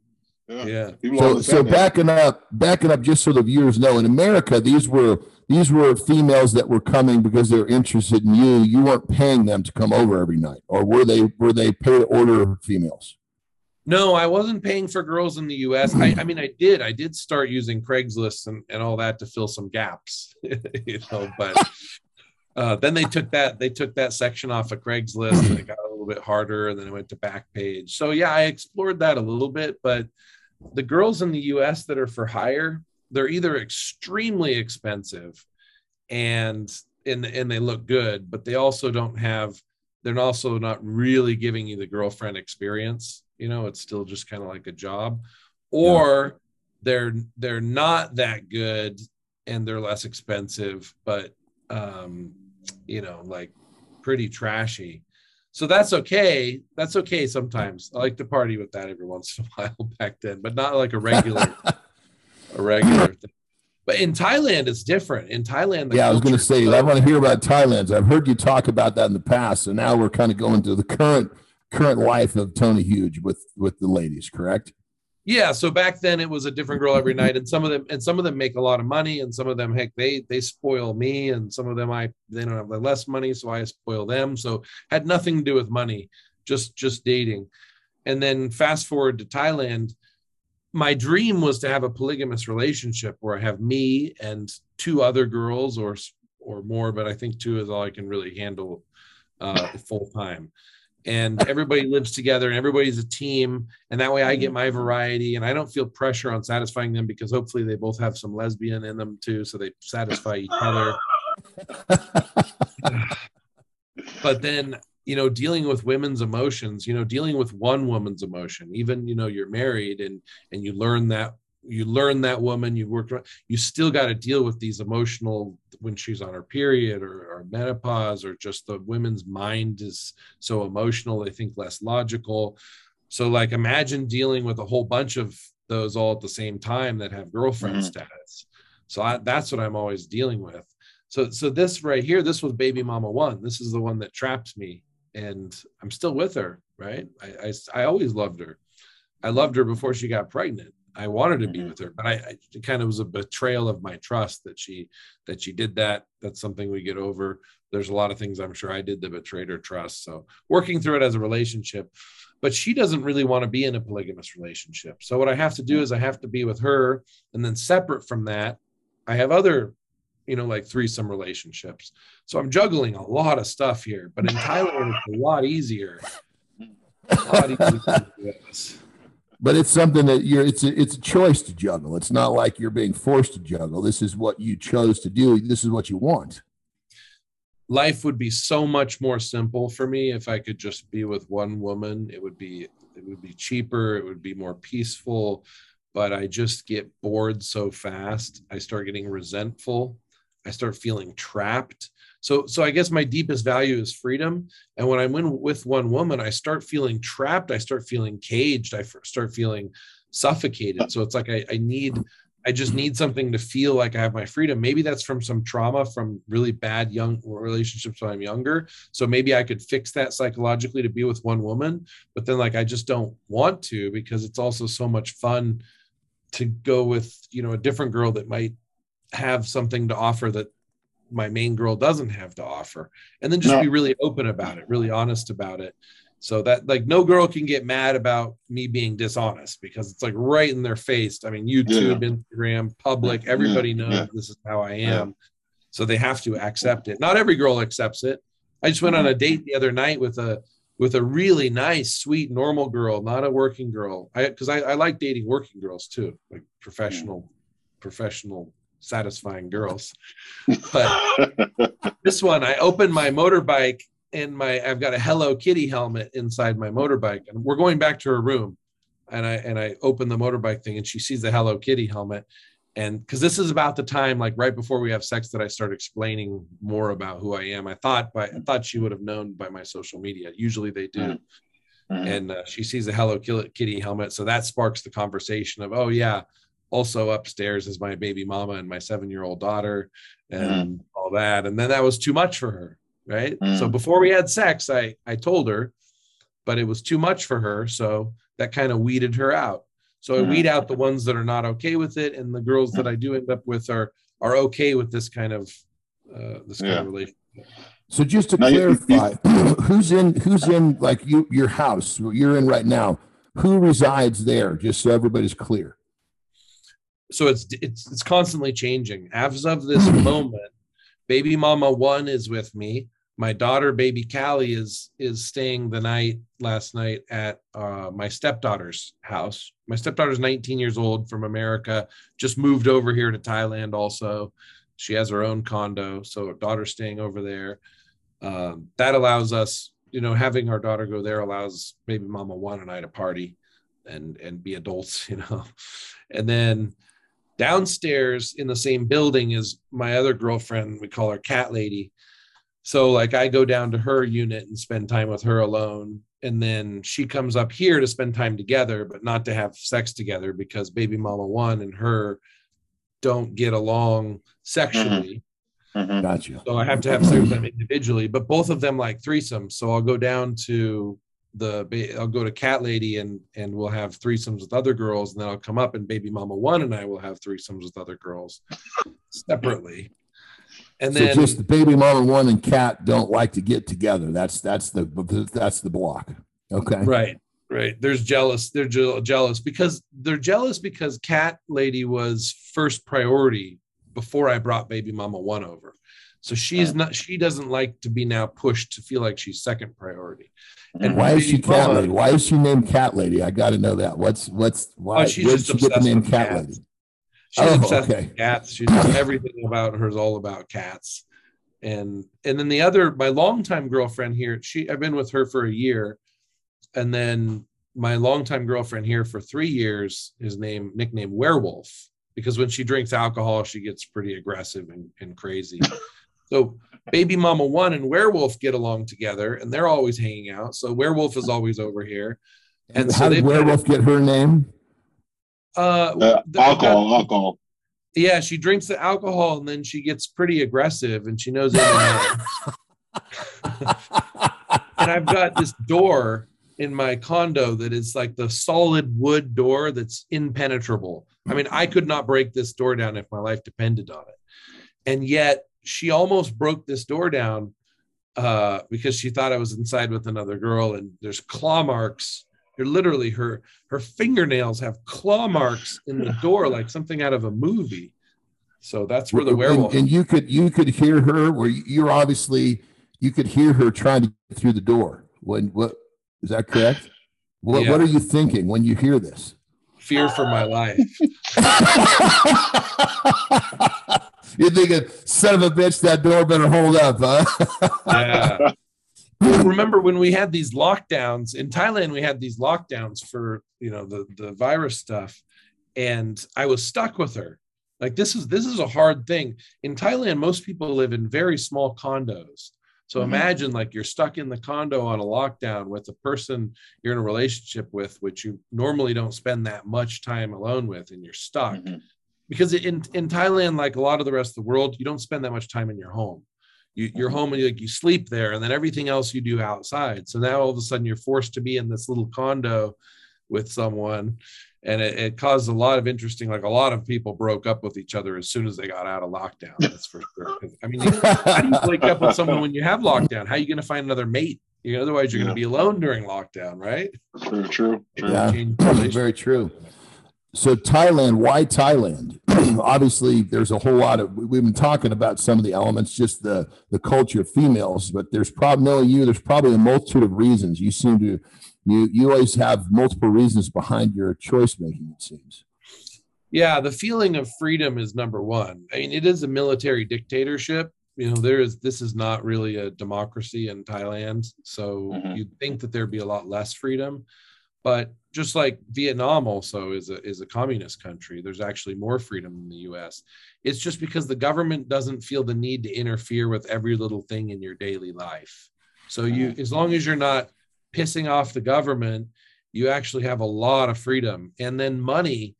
Yeah. yeah. So, so backing up, backing up, just so the viewers know, in America, these were these were females that were coming because they're interested in you. You weren't paying them to come over every night, or were they? Were they pay to order females? No, I wasn't paying for girls in the U S I, I mean, I did, I did start using Craigslist and, and all that to fill some gaps, you know. But uh, then they took that they took that section off of Craigslist, and it got a little bit harder, and then it went to Backpage. So yeah, I explored that a little bit, but the girls in the U S that are for hire, they're either extremely expensive and, and, and they look good, but they also don't have, they're also not really giving you the girlfriend experience. You know, it's still just kind of like a job, or they're, they're not that good and they're less expensive, but, um, you know, like pretty trashy. So that's okay. That's okay sometimes. I like to party with that every once in a while back then, but not like a regular, a regular thing. But in Thailand, it's different. In Thailand, the yeah, I was going to say, I want to hear about Thailand. I've heard you talk about that in the past, so now we're kind of going to the current current life of Tony Huge with with the ladies, correct? Yeah. So back then, it was a different girl every night, and some of them and some of them make a lot of money, and some of them, heck, they they spoil me, and some of them I they don't have less money, so I spoil them. So had nothing to do with money, just just dating. And then fast forward to Thailand, my dream was to have a polygamous relationship where I have me and two other girls or or more, but I think two is all I can really handle uh, full time. And everybody lives together and everybody's a team. And that way I get my variety and I don't feel pressure on satisfying them, because hopefully they both have some lesbian in them too, so they satisfy each other. But then, you know, dealing with women's emotions, you know, dealing with one woman's emotion, even, you know, you're married and, and you learn that you learn that woman you worked around, you still got to deal with these emotional, when she's on her period or, or menopause, or just the women's mind is so emotional, they think less logical. So like, imagine dealing with a whole bunch of those all at the same time that have girlfriend mm-hmm. status. So I, that's what I'm always dealing with. So, so this right here, this was baby mama one. This is the one that trapped me, and I'm still with her. Right. I, I, I always loved her. I loved her before she got pregnant. I wanted to be with her, but I, I it kind of was a betrayal of my trust that she that she did that. That's something we get over. There's a lot of things I'm sure I did that betrayed her trust. So working through it as a relationship, but she doesn't really want to be in a polygamous relationship. So what I have to do is I have to be with her, and then separate from that, I have other, you know, like threesome relationships. So I'm juggling a lot of stuff here, but in Thailand it's a lot easier. A lot easier to do this. But it's something that you're, it's a, it's a choice to juggle. It's not like you're being forced to juggle. This is what you chose to do. This is what you want. Life would be so much more simple for me if I could just be with one woman. It would be, it would be cheaper. It would be more peaceful, but I just get bored so fast. I start getting resentful. I start feeling trapped. So, so I guess my deepest value is freedom. And when I'm in with one woman, I start feeling trapped. I start feeling caged. I start feeling suffocated. So it's like I, I need I just need something to feel like I have my freedom. Maybe that's from some trauma from really bad young relationships when I'm younger. So maybe I could fix that psychologically to be with one woman, but then like, I just don't want to, because it's also so much fun to go with, you know, a different girl that might have something to offer that my main girl doesn't have to offer. And then just no. be really open about it, really honest about it. So that like no girl can get mad about me being dishonest, because it's like right in their face. I mean, YouTube, yeah. Instagram, public, everybody yeah. knows yeah. this is how I am. Yeah. So they have to accept it. Not every girl accepts it. I just went on a date the other night with a, with a really nice, sweet, normal girl, not a working girl. I, cause I, I like dating working girls too, like professional, yeah. professional, satisfying girls. But this one, I opened my motorbike. And my, I've got a Hello Kitty helmet inside my motorbike, and we're going back to her room. And I, and I open the motorbike thing and she sees the Hello Kitty helmet. And cause this is about the time, like right before we have sex, that I start explaining more about who I am. I thought, by, I thought she would have known by my social media. Usually they do. Mm-hmm. And uh, she sees the Hello Kitty helmet. So that sparks the conversation of, oh yeah. Also upstairs is my baby mama and my seven-year-old daughter and mm-hmm. all that. And then that was too much for her. Right. Mm. So before we had sex, I, I told her, but it was too much for her. So that kind of weeded her out. So mm. I weed out the ones that are not okay with it. And the girls mm. that I do end up with are, are okay with this kind of, uh, this kind yeah. of relationship. So just to now clarify, you, you, who's in, who's in like you, your house you're in right now, who resides there? Just so everybody's clear. So it's, it's, it's constantly changing. As of this moment, baby mama one is with me. My daughter, baby Callie, is is staying the night last night at uh, my stepdaughter's house. My stepdaughter's nineteen years old, from America, just moved over here to Thailand also. She has her own condo, so her daughter's staying over there. Um, that allows us, you know, having our daughter go there allows baby mama one and I to party and, and be adults, you know. And then downstairs in the same building is my other girlfriend. We call her Cat Lady. So like I go down to her unit and spend time with her alone. And then she comes up here to spend time together, but not to have sex together, because baby mama one and her don't get along sexually. Mm-hmm. Mm-hmm. Gotcha. So I have to have sex with them individually, but both of them like threesomes. So I'll go down to the I'll go to Cat Lady and and we'll have threesomes with other girls, and then I'll come up and baby mama one and I will have threesomes with other girls separately. And then so just the baby mama one and Cat don't like to get together. That's that's the that's the block. Okay. Right. Right. There's jealous. They're je- jealous because they're jealous because Cat Lady was first priority before I brought baby mama one over. So she's not, she doesn't like to be now pushed to feel like she's second priority. And why is she Cat Lady? Why is she named Cat Lady? I got to know that. What's, what's, why? Oh, she's just obsessed get the name with Cat cats. Lady? She's oh, obsessed okay. with cats. She's everything about her is all about cats. And, and then the other, my longtime girlfriend here, she, I've been with her for a year. And then my longtime girlfriend here for three years is named, nicknamed Werewolf, because when she drinks alcohol, she gets pretty aggressive and, and crazy. So baby mama one and Werewolf get along together, and they're always hanging out. So Werewolf is always over here. And, and so how did Werewolf get her name? Uh, uh, the, alcohol, got, alcohol. Yeah, she drinks the alcohol, and then she gets pretty aggressive, and she knows everything. And I've got this door in my condo that is like the solid wood door that's impenetrable. I mean, I could not break this door down if my life depended on it. And yet, she almost broke this door down uh, because she thought I was inside with another girl, and there's claw marks. They're literally her, her fingernails have claw marks in the door, like something out of a movie. So that's where the Werewolf. And, and you could, you could hear her where you're obviously, you could hear her trying to get through the door. When, what is that correct? What, yeah. what are you thinking when you hear this? Fear for my life. You're thinking, son of a bitch, that door better hold up, huh? Yeah. Remember when we had these lockdowns in Thailand, we had these lockdowns for, you know, the, the virus stuff. And I was stuck with her. Like, this is, this is a hard thing. In Thailand, most people live in very small condos. So mm-hmm. imagine like you're stuck in the condo on a lockdown with a person you're in a relationship with, which you normally don't spend that much time alone with, and you're stuck. Mm-hmm. because in, in Thailand, like a lot of the rest of the world, you don't spend that much time in your home. You, you're home and you, like, you sleep there, and then everything else you do outside. So now all of a sudden you're forced to be in this little condo with someone, and it, it caused a lot of interesting, like a lot of people broke up with each other as soon as they got out of lockdown. That's for sure. I mean, how do you break up with someone when you have lockdown? How are you going to find another mate? You know, otherwise you're yeah. going to be alone during lockdown, right? True, true. true. Yeah, very true. So Thailand, why Thailand? Obviously, there's a whole lot of, we've been talking about some of the elements, just the, the culture of females, but there's probably, knowing you, there's probably a multitude of reasons. You seem to, you, you always have multiple reasons behind your choice making, it seems. Yeah, the feeling of freedom is number one. I mean, it is a military dictatorship. You know, there is, this is not really a democracy in Thailand. So mm-hmm. you'd think that there'd be a lot less freedom, but just like Vietnam also is a, is a communist country. There's actually more freedom in the U S. It's just because the government doesn't feel the need to interfere with every little thing in your daily life. So you, as long as you're not pissing off the government, you actually have a lot of freedom. And then money,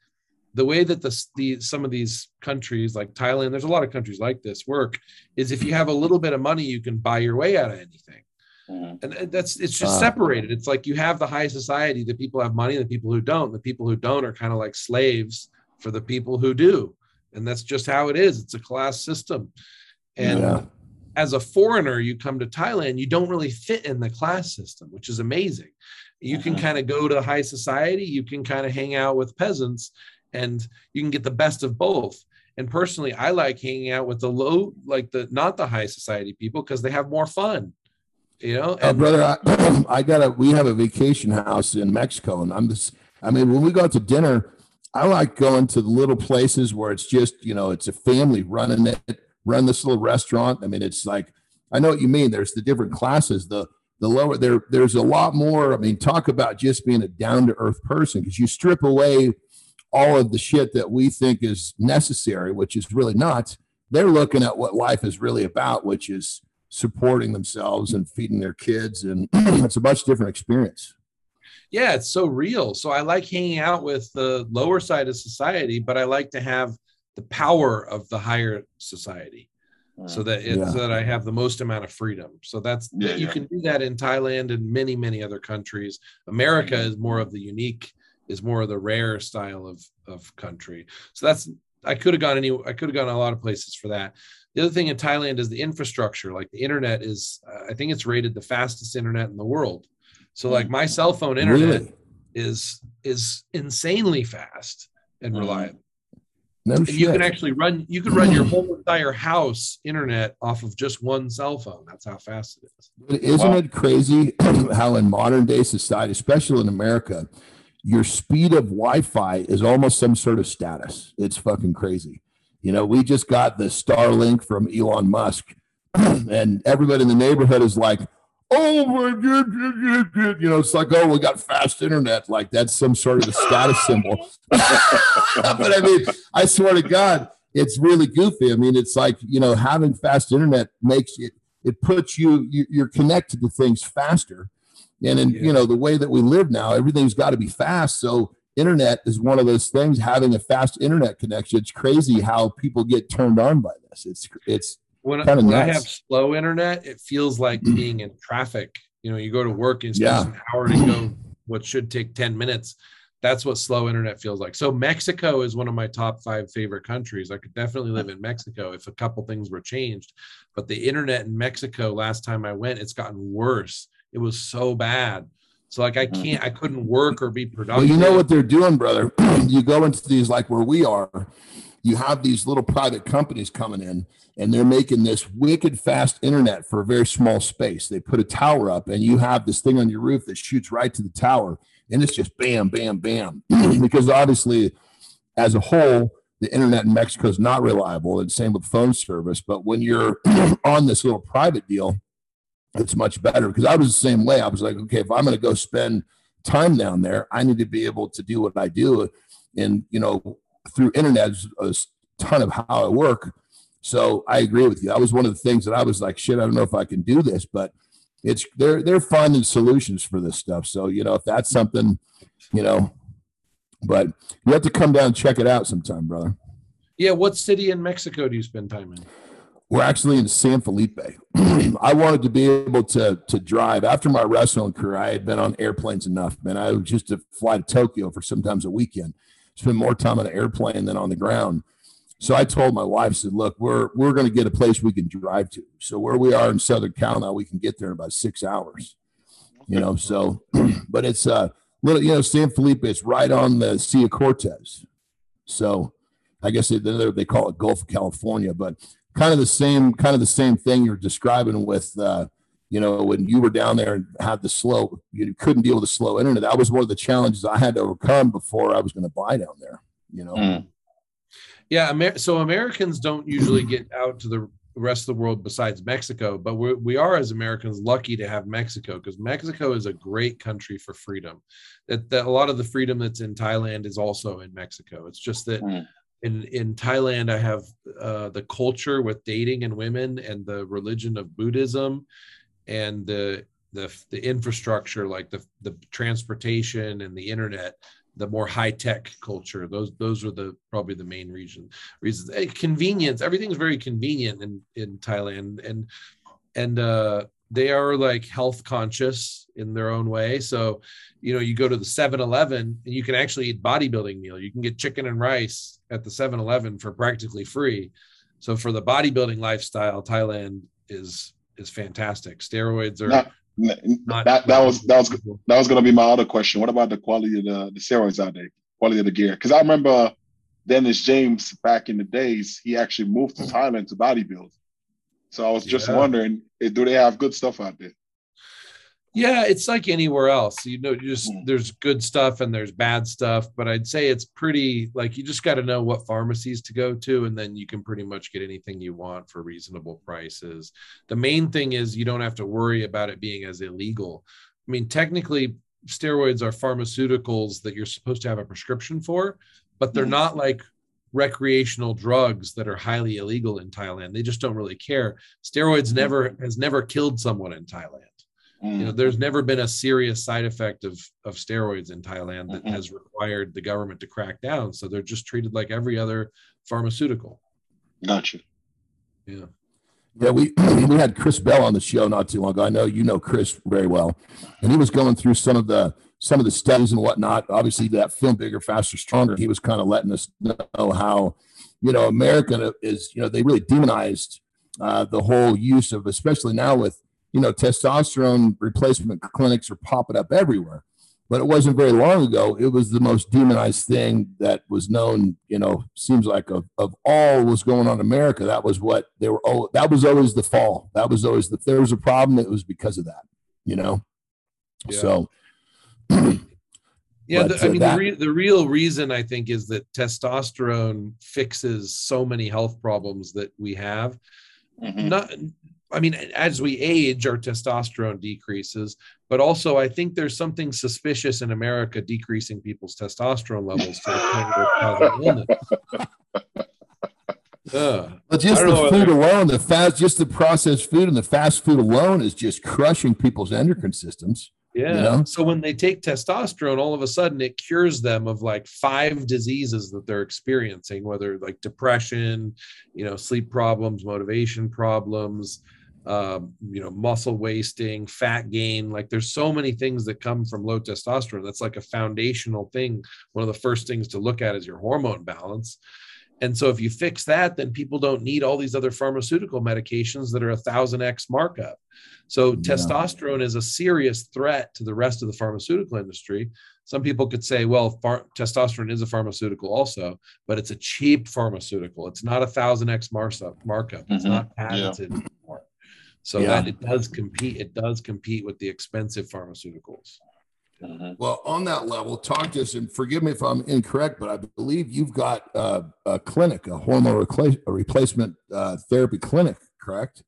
the way that the, the some of these countries like Thailand, there's a lot of countries like this, work is if you have a little bit of money, you can buy your way out of anything. Yeah. And that's, it's just uh, separated. It's like you have the high society, the people have money, the people who don't, the people who don't are kind of like slaves for the people who do. And that's just how it is. It's a class system. And yeah. as a foreigner, you come to Thailand, you don't really fit in the class system, which is amazing. You uh-huh. can kind of go to high society. You can kind of hang out with peasants, and you can get the best of both. And personally, I like hanging out with the low, like the, not the high society people, because they have more fun. You know, and uh, brother, I, I got a, we have a vacation house in Mexico, and I'm just, I mean, when we go out to dinner, I like going to the little places where it's just, you know, it's a family running it, run this little restaurant. I mean, it's like, I know what you mean. There's the different classes, the, the lower there, there's a lot more. I mean, talk about just being a down to earth person, because you strip away all of the shit that we think is necessary, which is really not. They're looking at what life is really about, which is supporting themselves and feeding their kids, and it's a much different experience. Yeah, it's so real. So I like hanging out with the lower side of society, but I like to have the power of the higher society, wow. so that it's yeah. so that I have the most amount of freedom. So that's yeah, you yeah. can do that in Thailand and many many other countries. America is more of the unique, is more of the rare style of of country. So that's I could have gone any I could have gone a lot of places for that. The other thing in Thailand is the infrastructure. Like the internet is, uh, I think it's rated the fastest internet in the world. So like my cell phone internet really? is is insanely fast and reliable. No and shit. You can actually run, you can run your whole entire house internet off of just one cell phone. That's how fast it is. Isn't wow. it crazy how in modern day society, especially in America, your speed of Wi-Fi is almost some sort of status. It's fucking crazy. You know, we just got the Starlink from Elon Musk, and everybody in the neighborhood is like, oh, my God, you know, it's like, oh, we got fast internet. Like that's some sort of a status symbol. But I mean, I swear to God, it's really goofy. I mean, it's like, you know, having fast internet makes it, it puts you, you you're connected to things faster. And in, you know, the way that we live now, everything's got to be fast. So internet is one of those things, having a fast internet connection. It's crazy how people get turned on by this. It's it's when, kind of when nuts. I have slow internet, it feels like being in traffic. You know, you go to work and it's yeah. an hour to go, what should take ten minutes. That's what slow internet feels like. So Mexico is one of my top five favorite countries. I could definitely live in Mexico if a couple things were changed. But the internet in Mexico, last time I went, it's gotten worse. It was so bad. So like, I can't, I couldn't work or be productive. Well, you know what they're doing, brother? You go into these, like where we are, you have these little private companies coming in, and they're making this wicked fast internet for a very small space. They put a tower up, and you have this thing on your roof that shoots right to the tower, and it's just bam, bam, bam. Because obviously, as a whole, the internet in Mexico is not reliable, and same with phone service. But when you're on this little private deal, it's much better, because I was the same way. I was like, okay, if I'm going to go spend time down there, I need to be able to do what I do. And, you know, through internet is a ton of how I work. So I agree with you. That was one of the things that I was like, shit, I don't know if I can do this, but it's, they're, they're finding solutions for this stuff. So, you know, if that's something, you know, but you have to come down and check it out sometime, brother. Yeah. What city in Mexico do you spend time in? We're actually in San Felipe. I wanted to be able to, to drive. After my wrestling career, I had been on airplanes enough, man. I was just to fly to Tokyo for sometimes a weekend, spend more time on an airplane than on the ground. So I told my wife, I said, look, we're we're going to get a place we can drive to. So where we are in Southern Cal now, we can get there in about six hours. You know, so, but it's a uh, little, you know, San Felipe is right on the Sea of Cortez. So I guess they, they call it Gulf of California, but kind of the same, kind of the same thing you're describing with, uh, you know, when you were down there and had the slow, you couldn't deal with the slow internet. That was one of the challenges I had to overcome before I was going to buy down there, you know? Mm. Yeah, Amer- so Americans don't usually get out to the rest of the world besides Mexico, but we're, we are as Americans lucky to have Mexico, because Mexico is a great country for freedom. That, that a lot of the freedom that's in Thailand is also in Mexico. It's just that mm. in, in Thailand, I have uh, the culture with dating and women and the religion of Buddhism and the the, the infrastructure, like the, the transportation and the internet, the more high-tech culture. Those those are the probably the main reason reasons. Hey, convenience. Everything's very convenient in, in Thailand, and and uh, they are like health conscious in their own way. So, you know, you go to the seven eleven and you can actually eat bodybuilding meal. You can get chicken and rice at the seven eleven for practically free. So for the bodybuilding lifestyle, Thailand is is fantastic. Steroids are. Yeah. Not that that was that was that was going to be my other question. What about the quality of the, the steroids out there, quality of the gear? Because I remember Dennis James back in the days, he actually moved to Thailand to bodybuild. So I was just yeah. wondering, do they have good stuff out there? Yeah, it's like anywhere else. You know, you just mm. there's good stuff and there's bad stuff, but I'd say it's pretty like you just got to know what pharmacies to go to, and then you can pretty much get anything you want for reasonable prices. The main thing is you don't have to worry about it being as illegal. I mean, technically, steroids are pharmaceuticals that you're supposed to have a prescription for, but they're mm. not like recreational drugs that are highly illegal in Thailand. They just don't really care. Steroids never has never killed someone in Thailand. You know, there's never been a serious side effect of, of steroids in Thailand that mm-hmm. has required the government to crack down. So they're just treated like every other pharmaceutical. Gotcha. Yeah. Yeah, we, we had Chris Bell on the show not too long ago. I know you know Chris very well. And he was going through some of the some of the studies and whatnot. Obviously, that film Bigger, Faster, Stronger, he was kind of letting us know how, you know, America is, you know, they really demonized uh, the whole use of, especially now with, you know, testosterone replacement clinics are popping up everywhere, but it wasn't very long ago. It was the most demonized thing that was known, you know, seems like of, of all was going on in America. That was what they were. Oh, that was always the fall. That was always the, if there was a problem, it was because of that, you know? Yeah. So. Yeah. But, the, I mean, that, the, re- the real reason I think is that testosterone fixes so many health problems that we have. Mm-hmm. Not, I mean, as we age, our testosterone decreases, but also I think there's something suspicious in America decreasing people's testosterone levels to the point of illness. Uh, but just the food alone, the fast, just the processed food and the fast food alone is just crushing people's endocrine systems. Yeah. You know? So when they take testosterone, all of a sudden it cures them of like five diseases that they're experiencing, whether like depression, you know, sleep problems, motivation problems, um, you know, muscle wasting, fat gain. Like there's so many things that come from low testosterone. That's like a foundational thing. One of the first things to look at is your hormone balance. And so if you fix that, then people don't need all these other pharmaceutical medications that are a thousand X markup. So yeah. testosterone is a serious threat to the rest of the pharmaceutical industry. Some people could say, well, far- testosterone is a pharmaceutical also, but it's a cheap pharmaceutical. It's not a thousand X markup. Mm-hmm. It's not patented yeah. anymore. So yeah. that it does compete. It does compete with the expensive pharmaceuticals. Uh-huh. Well, on that level, talk to us, and forgive me if I'm incorrect, but I believe you've got uh, a clinic, a hormone recla- a replacement uh, therapy clinic, correct?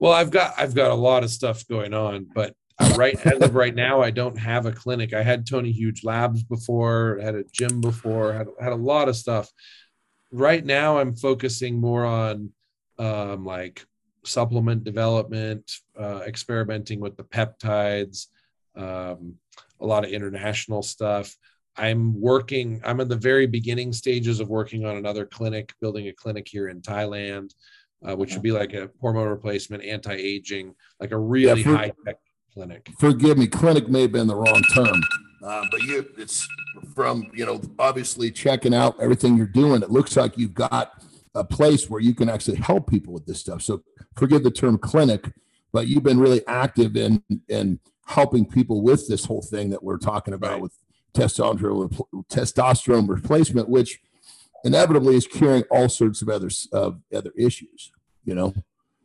Well, I've got I've got a lot of stuff going on, but uh, right as of right now, I don't have a clinic. I had Tony Huge Labs before, had a gym before, had had a lot of stuff. Right now, I'm focusing more on um, like supplement development, uh, experimenting with the peptides. Um, a lot of international stuff. I'm working, I'm in the very beginning stages of working on another clinic, building a clinic here in Thailand, uh, which would be like a hormone replacement, anti-aging, like a really yeah, for, high-tech clinic. Forgive me, clinic may have been the wrong term, uh, but you, it's from, you know, obviously checking out everything you're doing. It looks like you've got a place where you can actually help people with this stuff. So forgive the term clinic, but you've been really active in, in helping people with this whole thing that we're talking about right. with testosterone testosterone replacement, which inevitably is curing all sorts of other uh, other issues, you know?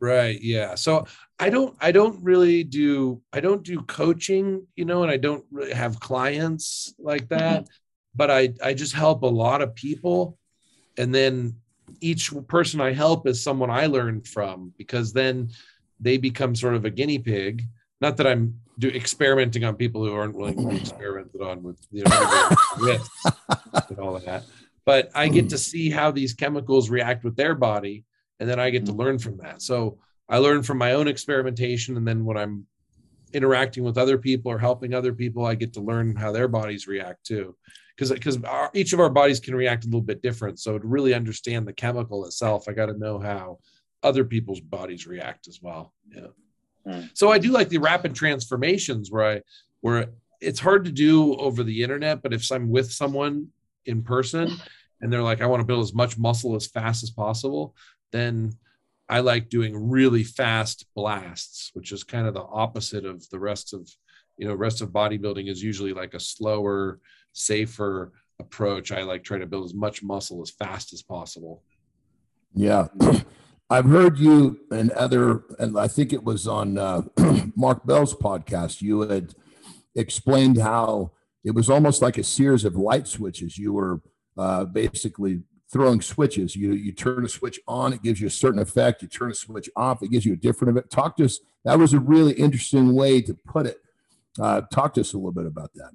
Right. Yeah. So I don't, I don't really do, I don't do coaching, you know, and I don't really have clients like that, mm-hmm. but I, I just help a lot of people. And then each person I help is someone I learned from, because then they become sort of a guinea pig. Not that I'm do experimenting on people who aren't willing to be experimented on with, you know, risks and all of that. But I get to see how these chemicals react with their body, and then I get to learn from that. So I learn from my own experimentation, and then when I'm interacting with other people or helping other people, I get to learn how their bodies react too. Because because each of our bodies can react a little bit different. So to really understand the chemical itself, I got to know how other people's bodies react as well. Yeah. So I do like the rapid transformations where I, where it's hard to do over the internet, but if I'm with someone in person and they're like, I want to build as much muscle as fast as possible, then I like doing really fast blasts, which is kind of the opposite of the rest of, you know, rest of bodybuilding is usually like a slower, safer approach. I like trying to build as much muscle as fast as possible. Yeah. I've heard you and other, and I think it was on uh, Mark Bell's podcast, you had explained how it was almost like a series of light switches. You were uh, basically throwing switches. You you turn a switch on, it gives you a certain effect. You turn a switch off, it gives you a different effect. Talk to us. That was a really interesting way to put it. Uh, talk to us a little bit about that.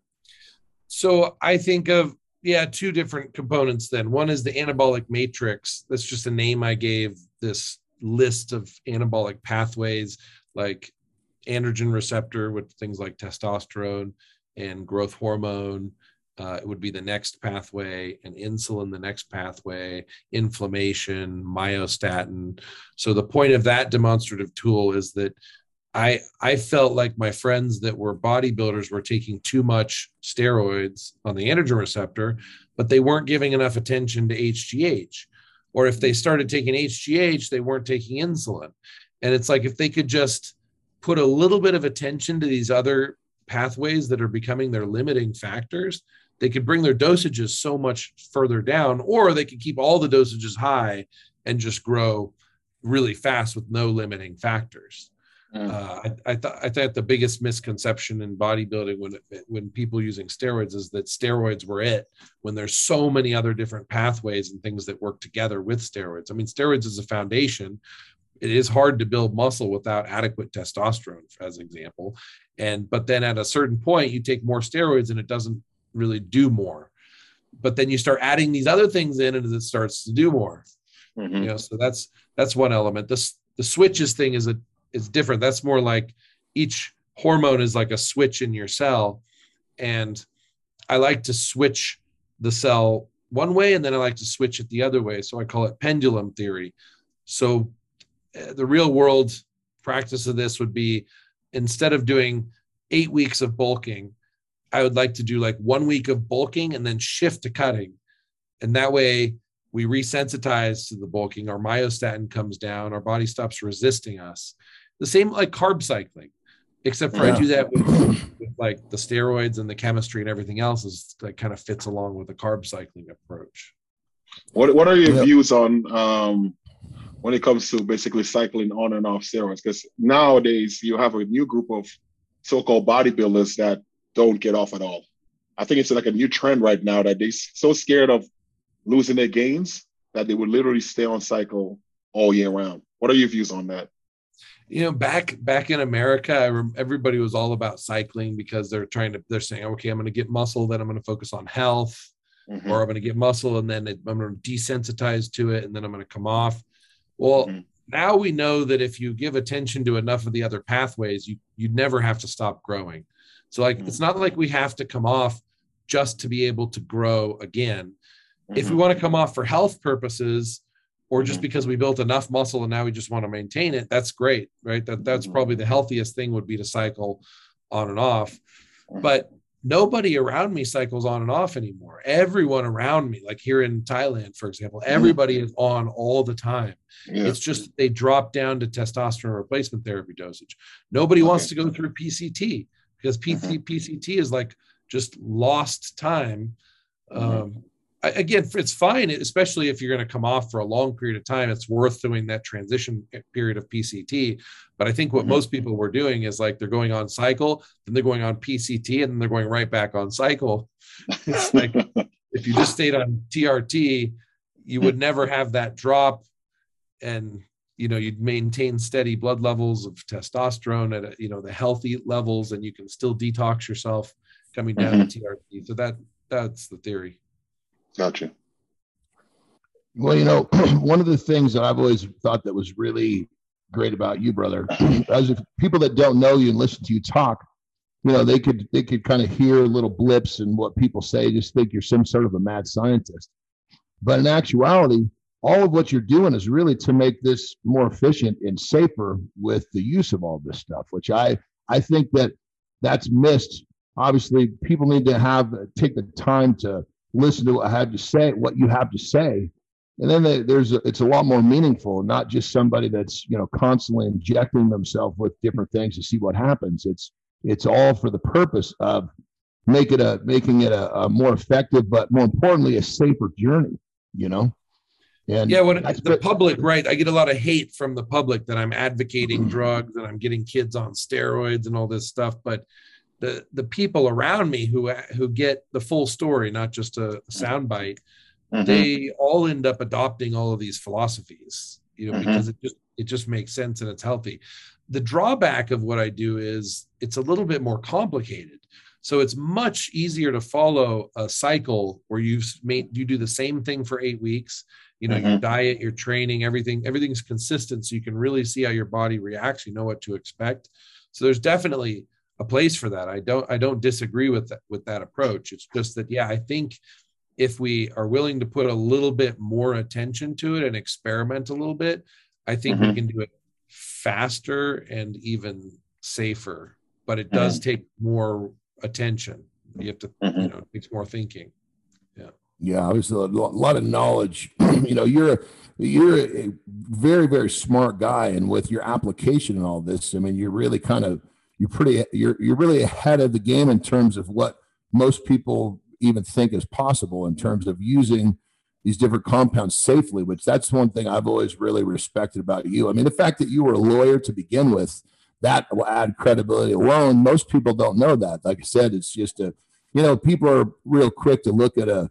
So I think of, yeah, two different components then. One is the anabolic matrix. That's just a name I gave this list of anabolic pathways like androgen receptor with things like testosterone and growth hormone. Uh, it would be the next pathway, and insulin, the next pathway, inflammation, myostatin. So the point of that demonstrative tool is that I, I felt like my friends that were bodybuilders were taking too much steroids on the androgen receptor, but they weren't giving enough attention to H G H. Or if they started taking H G H, they weren't taking insulin. And it's like, if they could just put a little bit of attention to these other pathways that are becoming their limiting factors, they could bring their dosages so much further down, or they could keep all the dosages high and just grow really fast with no limiting factors. Mm. Uh, I, I, th- I thought the biggest misconception in bodybuilding when it, when people using steroids is that steroids were it, when there's so many other different pathways and things that work together with steroids. I mean, steroids is a foundation. It is hard to build muscle without adequate testosterone, as an example. And but then at a certain point, you take more steroids and it doesn't really do more. But then you start adding these other things in and it starts to do more. Mm-hmm. You know, so that's that's one element. The, the switches thing is a It's different. That's more like each hormone is like a switch in your cell. And I like to switch the cell one way, and then I like to switch it the other way. So I call it pendulum theory. So the real world practice of this would be, instead of doing eight weeks of bulking, I would like to do like one week of bulking and then shift to cutting. And that way we resensitize to the bulking, our myostatin comes down, our body stops resisting us. The same like carb cycling, except for yeah. I do that with, with like the steroids and the chemistry and everything else is like kind of fits along with the carb cycling approach. What What are your yeah. views on um, when it comes to basically cycling on and off steroids? Because nowadays you have a new group of so-called bodybuilders that don't get off at all. I think it's like a new trend right now that they're so scared of losing their gains that they would literally stay on cycle all year round. What are your views on that? You know, back back in America, I rem- everybody was all about cycling because they're trying to, they're saying, okay, I'm going to get muscle, then I'm going to focus on health, mm-hmm. or I'm going to get muscle, and then it, I'm going to desensitize to it, and then I'm going to come off. Well, mm-hmm. now we know that if you give attention to enough of the other pathways, you you never have to stop growing. So like, mm-hmm. it's not like we have to come off just to be able to grow again. Mm-hmm. If we want to come off for health purposes, or just because we built enough muscle and now we just want to maintain it, that's great, right? That that's probably the healthiest thing would be to cycle on and off. But nobody around me cycles on and off anymore. Everyone around me, like here in Thailand, for example, everybody is on all the time. Yeah. It's just they drop down to testosterone replacement therapy dosage. Nobody okay. wants to go through P C T because P C T is like just lost time. Um, Again, it's fine, especially if you're going to come off for a long period of time. It's worth doing that transition period of P C T. But I think what mm-hmm. most people were doing is like they're going on cycle, then they're going on P C T, and then they're going right back on cycle. It's like if you just stayed on T R T, you would never have that drop, and you know you'd maintain steady blood levels of testosterone at a, you know the healthy levels, and you can still detox yourself coming down mm-hmm. to T R T. So that that's the theory. Gotcha. Well, you know, one of the things that I've always thought that was really great about you, brother, as if people that don't know you and listen to you talk, you know, they could they could kind of hear little blips and what people say, just think you're some sort of a mad scientist. But in actuality, all of what you're doing is really to make this more efficient and safer with the use of all this stuff, which I I think that that's missed. Obviously, people need to have take the time to listen to what I have to say, what you have to say. And then they, there's, a, it's a lot more meaningful, not just somebody that's, you know, constantly injecting themselves with different things to see what happens. It's, it's all for the purpose of make it a, making it a, a more effective, but more importantly, a safer journey, you know? And yeah, when the public, right. I get a lot of hate from the public that I'm advocating drugs and I'm getting kids on steroids and all this stuff. But the the people around me who who get the full story, not just a soundbite, mm-hmm. they all end up adopting all of these philosophies, you know, mm-hmm. because it just it just makes sense and it's healthy. The drawback of what I do is it's a little bit more complicated. So it's much easier to follow a cycle where you've made, you do the same thing for eight weeks, you know, mm-hmm. your diet, your training, everything, everything's consistent. So you can really see how your body reacts, you know what to expect. So there's definitely a place for that. I don't, I don't disagree with that, with that approach. It's just that, yeah, I think if we are willing to put a little bit more attention to it and experiment a little bit, I think mm-hmm. we can do it faster and even safer, but it does mm-hmm. take more attention. You have to, mm-hmm. you know, it takes more thinking. Yeah. Yeah. It was a lot of knowledge. You know, you're a, you're a very, very smart guy. And with your application and all this, I mean, you're really kind of, You're pretty. You're you're really ahead of the game in terms of what most people even think is possible in terms of using these different compounds safely. Which that's one thing I've always really respected about you. I mean, the fact that you were a lawyer to begin with, that will add credibility alone. Most people don't know that. Like I said, it's just a, you know, people are real quick to look at a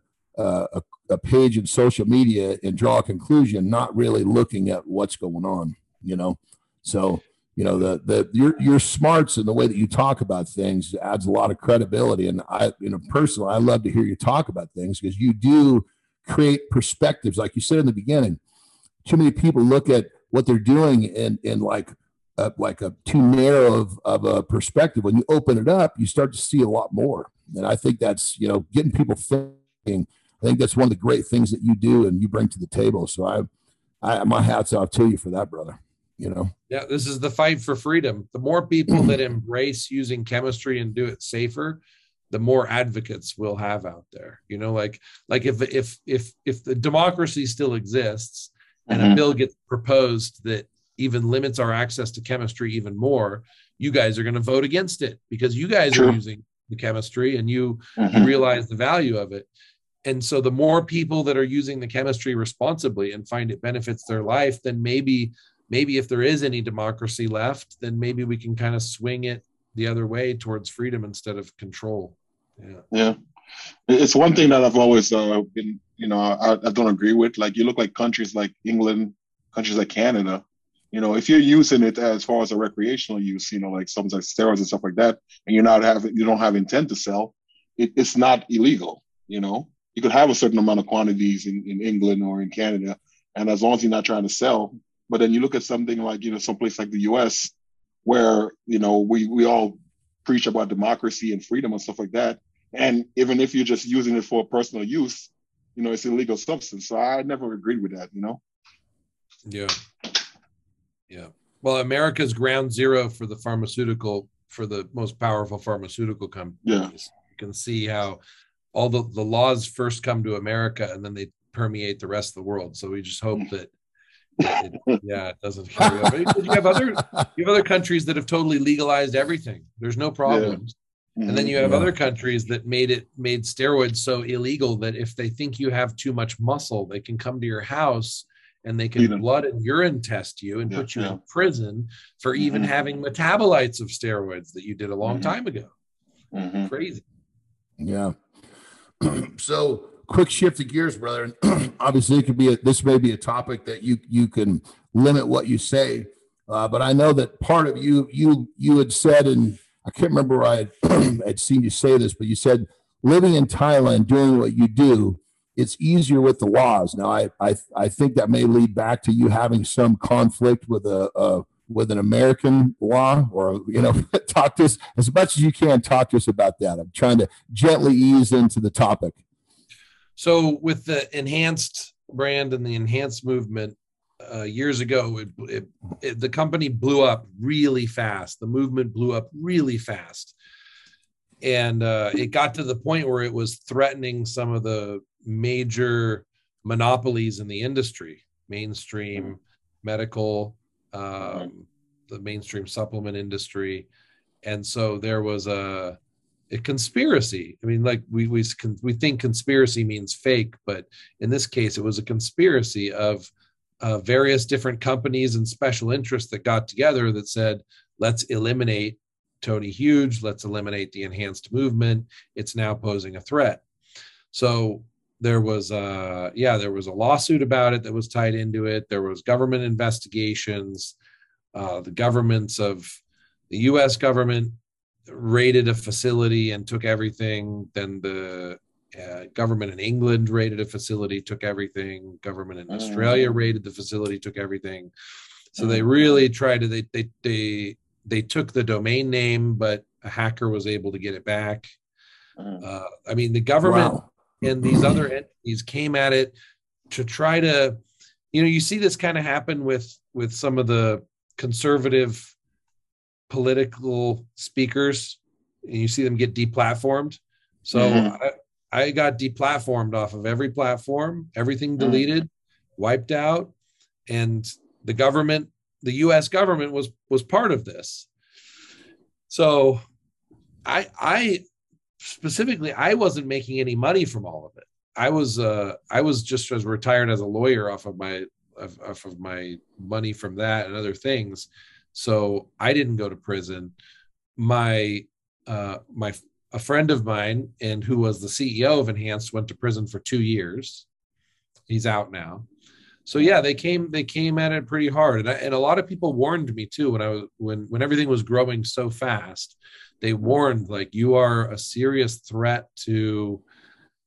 a, a page in social media and draw a conclusion, not really looking at what's going on. You know, so. You know, the, the, your, your smarts and the way that you talk about things adds a lot of credibility. And I, you know, personally, I love to hear you talk about things because you do create perspectives. Like you said in the beginning, too many people look at what they're doing and, and like, uh, like a too narrow of, of a perspective. When you open it up, you start to see a lot more. And I think that's, you know, getting people thinking. I think that's one of the great things that you do and you bring to the table. So I, I, my hat's off to you for that, brother. You know, yeah, this is the fight for freedom. The more people that embrace using chemistry and do it safer, the more advocates we'll have out there. You know, like like if if if if the democracy still exists and mm-hmm. a bill gets proposed that even limits our access to chemistry even more, you guys are going to vote against it because you guys True. Are using the chemistry and you, mm-hmm. you realize the value of it. And so the more people that are using the chemistry responsibly and find it benefits their life, then maybe. Maybe if there is any democracy left, then maybe we can kind of swing it the other way towards freedom instead of control. Yeah. Yeah. It's one thing that I've always uh, been, you know, I, I don't agree with. Like you look like countries like England, countries like Canada, you know, if you're using it as far as a recreational use, you know, like something like steroids and stuff like that, and you're not having, you don't have intent to sell, it, it's not illegal. You know, you could have a certain amount of quantities in, in England or in Canada. And as long as you're not trying to sell, but then you look at something like, you know, someplace like the U S where, you know, we, we all preach about democracy and freedom and stuff like that. And even if you're just using it for personal use, you know, it's an illegal substance. So I never agreed with that, you know? Yeah. Yeah. Well, America's ground zero for the pharmaceutical, for the most powerful pharmaceutical companies. Yeah. You can see how all the, the laws first come to America and then they permeate the rest of the world. So we just hope that, that it, yeah, it doesn't carry over. You have other, you have other countries that have totally legalized everything. There's no problems. Yeah. And then you have yeah. other countries that made it made steroids so illegal that if they think you have too much muscle, they can come to your house and they can even. blood and urine test you and yeah, put you yeah. in prison for mm-hmm. even having metabolites of steroids that you did a long mm-hmm. time ago. Mm-hmm. Crazy. Yeah. So quick shift of gears, brother. Obviously, it could be a, this may be a topic that you you can limit what you say, uh, but I know that part of you you you had said in. I can't remember where I had seen you say this, but you said living in Thailand, doing what you do, it's easier with the laws. Now, I I, I think that may lead back to you having some conflict with a, a with an American law, or you know, talk to us as much as you can. Talk to us about that. I'm trying to gently ease into the topic. So, with the Enhanced brand and the Enhanced movement. Uh, years ago, it, it, it, the company blew up really fast. The movement blew up really fast. And uh, it got to the point where it was threatening some of the major monopolies in the industry, mainstream medical, um, the mainstream supplement industry. And so there was a, a conspiracy. I mean, like we, we, we think conspiracy means fake, but in this case, it was a conspiracy of Uh, various different companies and special interests that got together that said, let's eliminate Tony Huge, let's eliminate the Enhanced movement. It's now posing a threat. So there was, uh, yeah, there was a lawsuit about it that was tied into it. There was government investigations. Uh, the governments of the U S government raided a facility and took everything. Then the Uh, government in England raided a facility, took everything. Government in Australia raided the facility, took everything. So they really tried to, they, they, they, they took the domain name, but a hacker was able to get it back. Uh, I mean, the government wow. and these other entities came at it to try to, you know, you see this kind of happen with, with some of the conservative political speakers and you see them get deplatformed. So mm-hmm. I, I got deplatformed off of every platform, everything deleted, wiped out. And the government, the U S government was, was part of this. So I, I specifically, I wasn't making any money from all of it. I was, uh, I was just as retired as a lawyer off of my, off, off of my money from that and other things. So I didn't go to prison. My, uh, my, a friend of mine and who was the C E O of Enhanced went to prison for two years. He's out now. So yeah, they came, they came at it pretty hard. And, I, and a lot of people warned me too, when I was, when, when everything was growing so fast, they warned like you are a serious threat to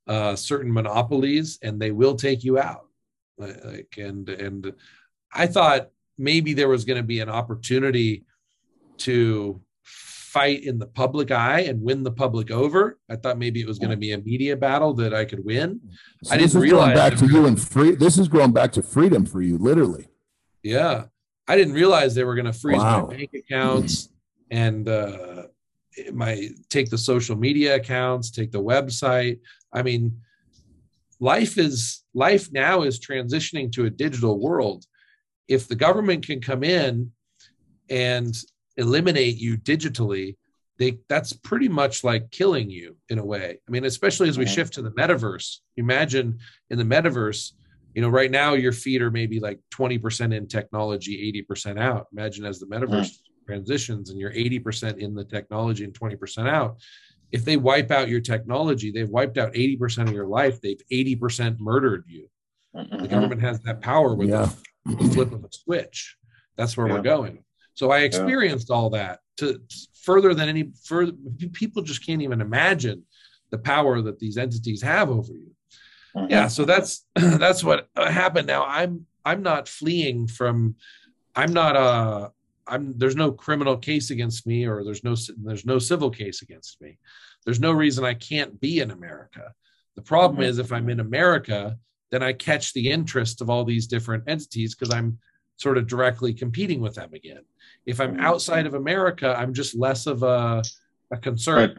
uh, certain monopolies and they will take you out. Like, and, and I thought maybe there was going to be an opportunity to fight in the public eye and win the public over. I thought maybe it was going to be a media battle that I could win. So I didn't realize back to you and free, this is going back to freedom for you, literally. Yeah. I didn't realize they were going to freeze wow. my bank accounts mm-hmm. and uh, my take the social media accounts, take the website. I mean, life is life now is transitioning to a digital world. If the government can come in and eliminate you digitally, they that's pretty much like killing you in a way. I mean, especially as we mm-hmm. shift to the metaverse, imagine in the metaverse, you know, right now your feet are maybe like twenty percent in technology, eighty percent out. Imagine as the metaverse mm-hmm. transitions and you're eighty percent in the technology and twenty percent out. If they wipe out your technology, they've wiped out eighty percent of your life. They've eighty percent murdered you. Mm-hmm. The government has that power with yeah. the flip of a switch. That's where yeah. we're going. So I experienced yeah. all that to further than any further. People just can't even imagine the power that these entities have over you. Uh-huh. Yeah. So that's, that's what happened. Now I'm, I'm not fleeing from, I'm not, uh, I'm, there's no criminal case against me, or there's no, there's no civil case against me. There's no reason I can't be in America. The problem mm-hmm. is if I'm in America, then I catch the interest of all these different entities because I'm sort of directly competing with them again. If I'm outside of America, I'm just less of a, a concern. Right.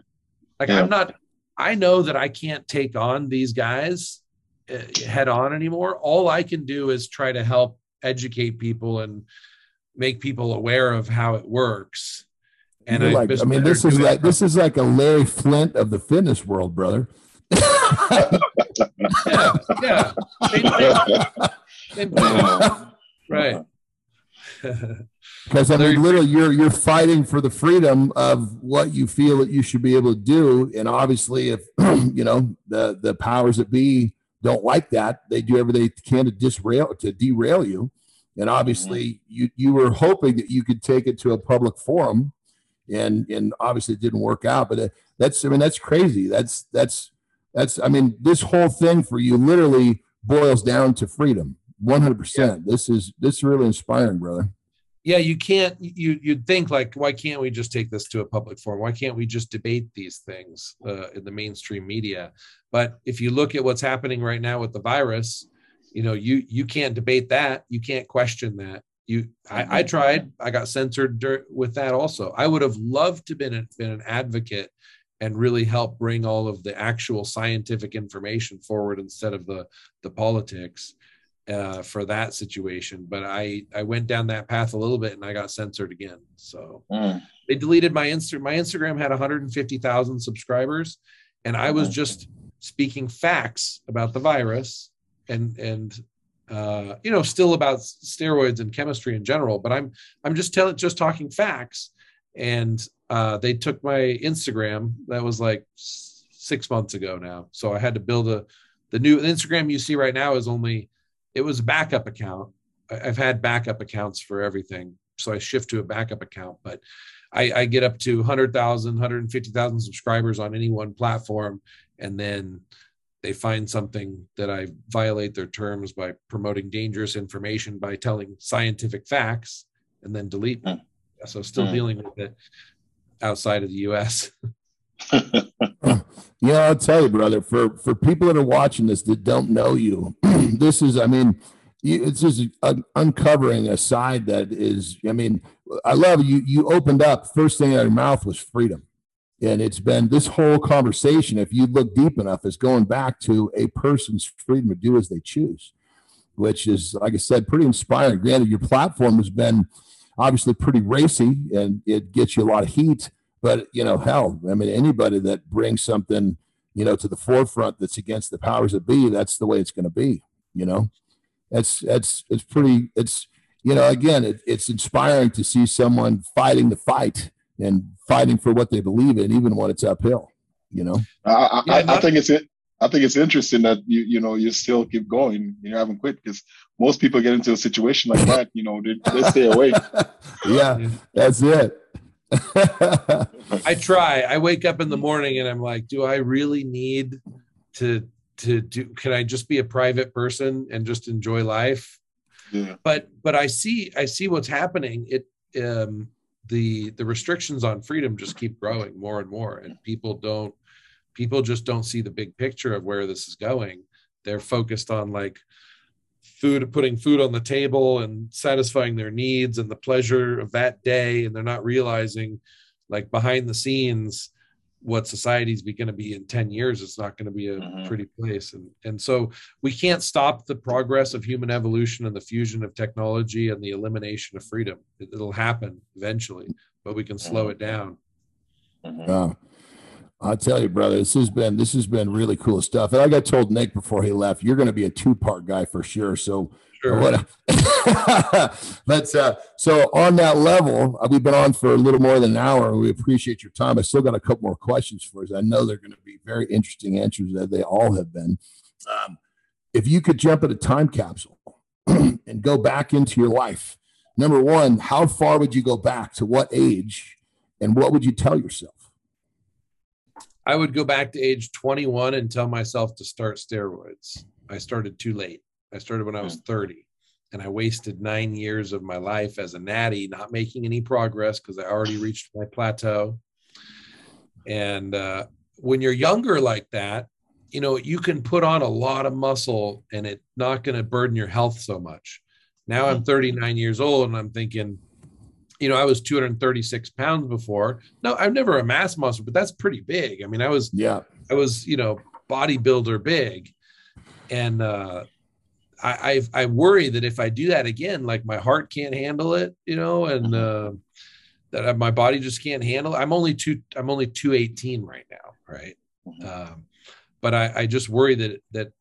Like yeah. I'm not, I know that I can't take on these guys uh, head on anymore. All I can do is try to help educate people and make people aware of how it works. And I, like, I mean, this is like, this is like a Larry Flint of the fitness world, brother. yeah, yeah. Same thing. Same thing. Right. Because I mean, literally, you're you're fighting for the freedom of what you feel that you should be able to do, and obviously, if you know the the powers that be don't like that, they do everything they can to disrail to derail you. And obviously, you you were hoping that you could take it to a public forum, and and obviously, it didn't work out. But that's I mean, that's crazy. That's that's that's I mean, this whole thing for you literally boils down to freedom. one hundred percent. Yeah. This is, this is really inspiring, brother. Yeah. You can't, you, you'd think like, why can't we just take this to a public forum? Why can't we just debate these things uh, in the mainstream media? But if you look at what's happening right now with the virus, you know, you, you can't debate that. You can't question that. You, I, I tried, I got censored dur- with that also. I would have loved to been, a, been an advocate and really help bring all of the actual scientific information forward instead of the, the politics. Uh, for that situation, but I I went down that path a little bit and I got censored again. So mm. they deleted my Instagram. My Instagram had one hundred fifty thousand subscribers, and I was just speaking facts about the virus and and uh, you know still about steroids and chemistry in general. But I'm I'm just telling just talking facts, and uh, they took my Instagram. That was like s- six months ago now. So I had to build a the new the Instagram you see right now is only. It was a backup account. I've had backup accounts for everything. So I shift to a backup account, but I, I get up to one hundred thousand, one hundred fifty thousand subscribers on any one platform. And then they find something that I violate their terms by promoting dangerous information, by telling scientific facts, and then delete me. So still mm. dealing with it outside of the U S Yeah, I'll tell you, brother, for, for people that are watching this that don't know you, this is, I mean, it's just un- uncovering a side that is, I mean, I love you. You opened up, first thing out of your mouth was freedom. And it's been this whole conversation, if you look deep enough, is going back to a person's freedom to do as they choose, which is, like I said, pretty inspiring. Granted, your platform has been obviously pretty racy and it gets you a lot of heat. But, you know, hell, I mean, anybody that brings something, you know, to the forefront that's against the powers that be, that's the way it's going to be, you know. That's, that's, it's pretty, it's, you know, again, it, it's inspiring to see someone fighting the fight and fighting for what they believe in, even when it's uphill, you know. I, I, I think it's it. I think it's interesting that, you you know, you still keep going. You haven't quit because most people get into a situation like that, you know, they, they stay away. Yeah, that's it. I try. I wake up in the morning and I'm like, do I really need to to do can I just be a private person and just enjoy life? Yeah. But but I see I see what's happening. It um the the restrictions on freedom just keep growing more and more, and people don't people just don't see the big picture of where this is going. They're focused on like food, putting food on the table and satisfying their needs and the pleasure of that day. And they're not realizing like behind the scenes, what society's going to be in ten years. It's not going to be a mm-hmm. pretty place. And, and so we can't stop the progress of human evolution and the fusion of technology and the elimination of freedom. It, it'll happen eventually, but we can slow it down. Mm-hmm. Wow. I'll tell you, brother, this has been this has been really cool stuff. And like I told Nick before he left, you're going to be a two-part guy for sure. So, sure. What a, let's. Uh, so on that level, we've been on for a little more than an hour, and we appreciate your time. I still got a couple more questions for you. I know they're going to be very interesting answers, as they all have been. Um, if you could jump in a time capsule and go back into your life, number one, how far would you go back? To what age? And what would you tell yourself? I would go back to age twenty-one and tell myself to start steroids. I started too late. I started when I was thirty. and I wasted nine years of my life as a natty, not making any progress because I already reached my plateau. And uh, when you're younger like that, you know, you can put on a lot of muscle and it's not going to burden your health so much. Now I'm thirty-nine years old and I'm thinking, you know, I was two hundred thirty-six pounds before. No, I've never amassed muscle, but that's pretty big. I mean, I was, yeah, I was, you know, bodybuilder big. And uh, I, I I worry that if I do that again, like my heart can't handle it, you know, and uh, that my body just can't handle it. I'm only two, I'm only two eighteen right now. Right. Um, but I, I just worry that, that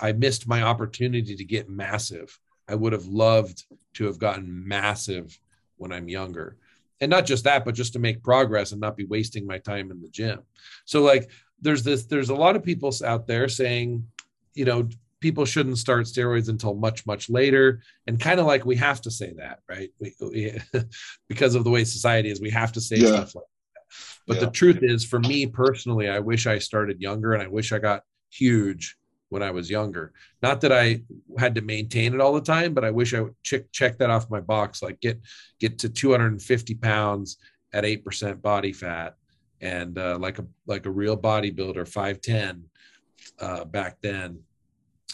I missed my opportunity to get massive. I would have loved to have gotten massive when I'm younger, and not just that, but just to make progress and not be wasting my time in the gym. So like, there's this, there's a lot of people out there saying, you know, people shouldn't start steroids until much, much later. And kind of like, we have to say that, right? We, we, because of the way society is, we have to say yeah. stuff like that. But yeah. the truth is, for me personally, I wish I started younger, and I wish I got huge when I was younger. Not that I had to maintain it all the time, but I wish I would check, check that off my box, like get, get to two hundred fifty pounds at eight percent body fat. And uh, like a, like a real bodybuilder, five ten uh, back then,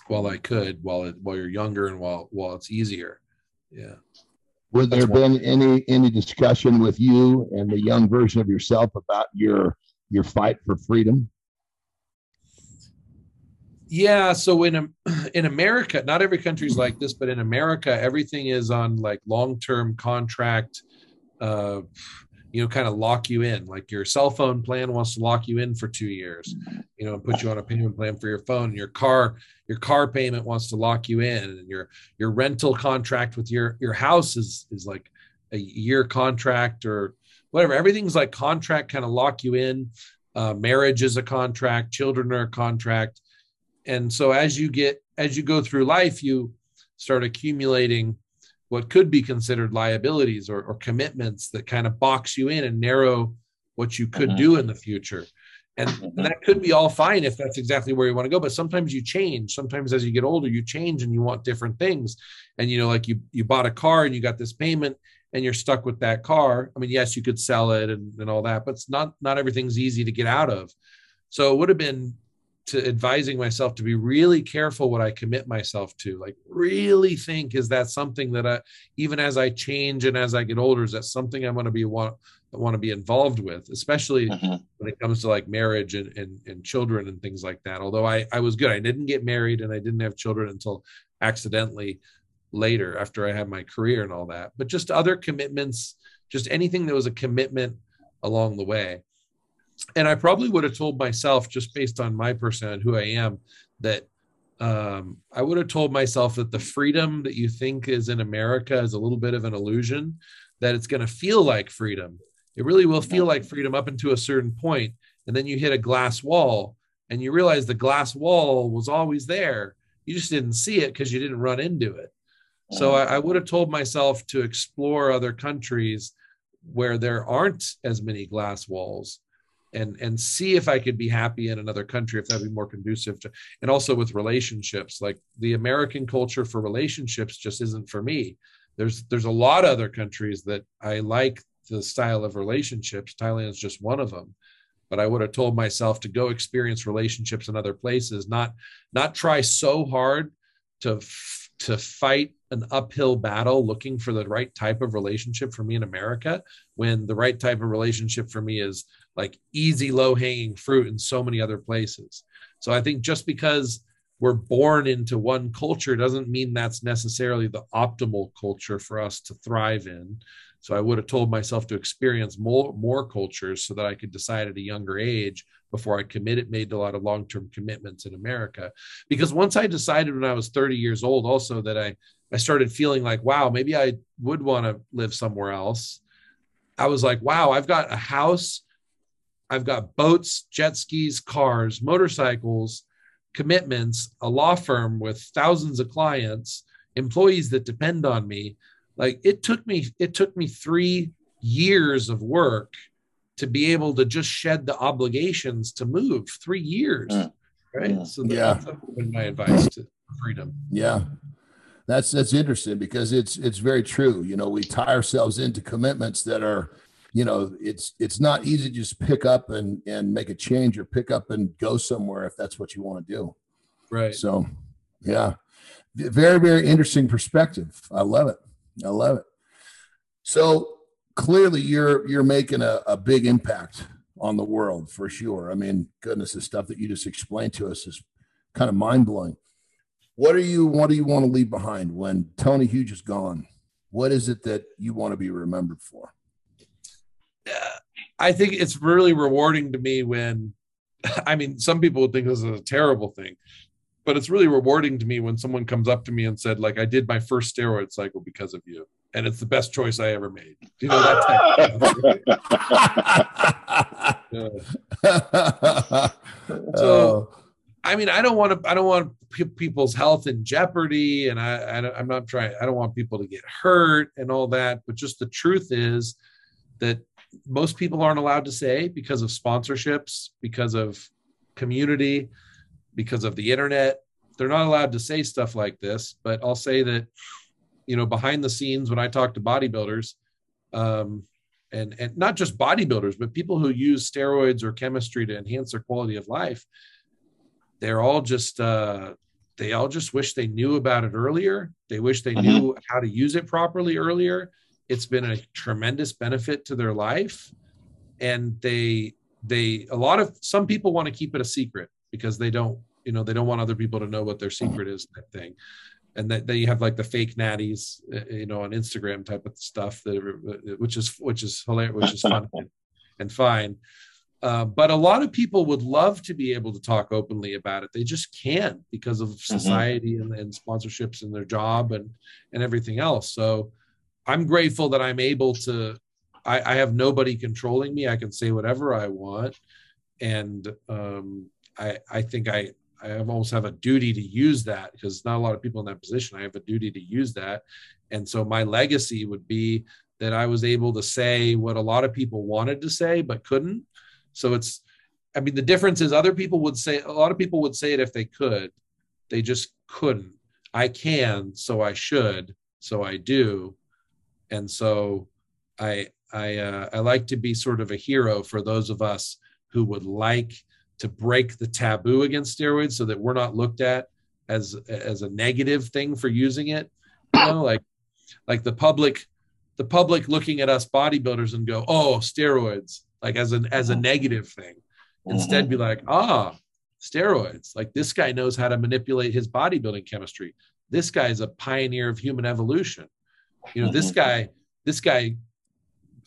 while I could, while it, while you're younger and while, while it's easier. Yeah. Would there been any, any discussion with you and the young version of yourself about your, your fight for freedom? Yeah. So in, in America, not every country's like this, but in America, everything is on like long-term contract, uh, you know, kind of lock you in. Like your cell phone plan wants to lock you in for two years, you know, and put you on a payment plan for your phone. Your car, your car payment wants to lock you in, and your, your rental contract with your, your house is, is like a year contract or whatever. Everything's like contract, kind of lock you in. Uh, marriage is a contract, children are a contract. And so as you get, as you go through life, you start accumulating what could be considered liabilities or, or commitments that kind of box you in and narrow what you could do in the future. And, and that could be all fine if that's exactly where you want to go. But sometimes you change. Sometimes as you get older, you change and you want different things. And, you know, like you, you bought a car and you got this payment and you're stuck with that car. I mean, yes, you could sell it and, and all that, but it's not, not everything's easy to get out of. So it would have been to advising myself to be really careful what I commit myself to, like really think, is that something that I, even as I change and as I get older, is that something I want to be, want, want to be involved with, especially uh-huh. when it comes to like marriage and, and, and children and things like that. Although I, I was good. I didn't get married and I didn't have children until accidentally later after I had my career and all that, but just other commitments, just anything that was a commitment along the way. And I probably would have told myself, just based on my person and who I am, that um, I would have told myself that the freedom that you think is in America is a little bit of an illusion, that it's going to feel like freedom. It really will feel like freedom up until a certain point. And then you hit a glass wall and you realize the glass wall was always there. You just didn't see it because you didn't run into it. So I, I would have told myself to explore other countries where there aren't as many glass walls. And, and see if I could be happy in another country, if that'd be more conducive to, and also with relationships, like the American culture for relationships just isn't for me. There's, there's a lot of other countries that I like the style of relationships. Thailand's just one of them, but I would have told myself to go experience relationships in other places, not, not try so hard to, to fight an uphill battle looking for the right type of relationship for me in America, when the right type of relationship for me is like easy, low hanging fruit in so many other places. So I think just because we're born into one culture doesn't mean that's necessarily the optimal culture for us to thrive in. So I would have told myself to experience more, more cultures so that I could decide at a younger age before I committed, made a lot of long-term commitments in America. Because once I decided when I was thirty years old also that I, I started feeling like, wow, maybe I would want to live somewhere else. I was like, wow, I've got a house, I've got boats, jet skis, cars, motorcycles, commitments, a law firm with thousands of clients, employees that depend on me. Like it took me, it took me three years of work to be able to just shed the obligations to move. Three years, right? So that's yeah. my advice to freedom. Yeah. That's that's interesting because it's it's very true. You know, we tie ourselves into commitments that are, you know, it's it's not easy to just pick up and and make a change or pick up and go somewhere if that's what you want to do. Right. So, yeah, very, very interesting perspective. I love it. I love it. So clearly, you're you're making a, a big impact on the world for sure. I mean, goodness, the stuff that you just explained to us is kind of mind blowing. What are you, what do you want to leave behind when Tony Huge is gone? What is it that you want to be remembered for? Uh, I think it's really rewarding to me when, I mean, some people would think this is a terrible thing, but it's really rewarding to me when someone comes up to me and said, like, I did my first steroid cycle because of you. And it's the best choice I ever made. You know, that type of thing. So, I mean, I don't want to, I don't want pe- people's health in jeopardy, and I, I I'm not trying, I don't want people to get hurt and all that, but just the truth is that most people aren't allowed to say because of sponsorships, because of community, because of the internet. They're not allowed to say stuff like this, but I'll say that, you know, behind the scenes, when I talk to bodybuilders, um, and, and not just bodybuilders, but people who use steroids or chemistry to enhance their quality of life, they're all just, uh, they all just wish they knew about it earlier. They wish they mm-hmm. knew how to use it properly earlier. It's been a tremendous benefit to their life. And they, they, a lot of, some people want to keep it a secret because they don't, you know, they don't want other people to know what their secret mm-hmm. is, type thing. And that, that you have like the fake natties, you know, on Instagram type of stuff that, are, which is, which is hilarious, which is fun and, and fine. Uh, but a lot of people would love to be able to talk openly about it. They just can't because of society mm-hmm. and, and sponsorships and their job and, and everything else. So I'm grateful that I'm able to, I, I have nobody controlling me. I can say whatever I want. And um, I, I think I, I almost have a duty to use that because not a lot of people in that position. I have a duty to use that. And so my legacy would be that I was able to say what a lot of people wanted to say, but couldn't. So it's, I mean, the difference is other people would say, a lot of people would say it if they could, they just couldn't. I can, so I should, so I do. And so I, I, uh, I like to be sort of a hero for those of us who would like to break the taboo against steroids so that we're not looked at as, as a negative thing for using it. You know, like, like the public, the public looking at us bodybuilders and go, oh, steroids, like as an, as a negative thing. Instead be like, ah, steroids. Like this guy knows how to manipulate his bodybuilding chemistry. This guy is a pioneer of human evolution. You know, this guy, this guy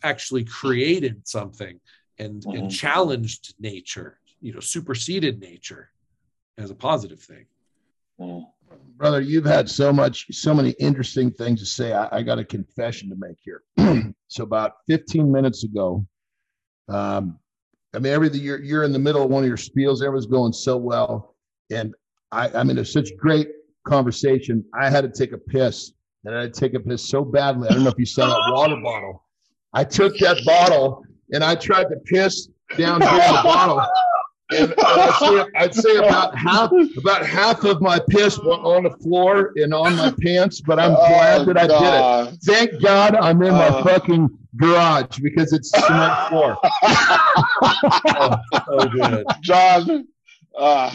actually created something and, and challenged nature. You know, superseded nature as a positive thing. Brother, you've had so much, so many interesting things to say. I, I got a confession to make here. So about fifteen minutes ago, um, I mean, every you're, you're in the middle of one of your spiels, everyone's going so well. And I, I mean, there's such great conversation. I had to take a piss and I had to take a piss so badly. I don't know if you saw that water bottle. I took that bottle and I tried to piss down here in the bottle. And I'd say, I'd say about half about half of my piss went on the floor and on my pants, but I'm glad oh, that I God. did it. Thank God I'm in uh, my fucking garage because it's cement floor. oh, so good. John. Uh,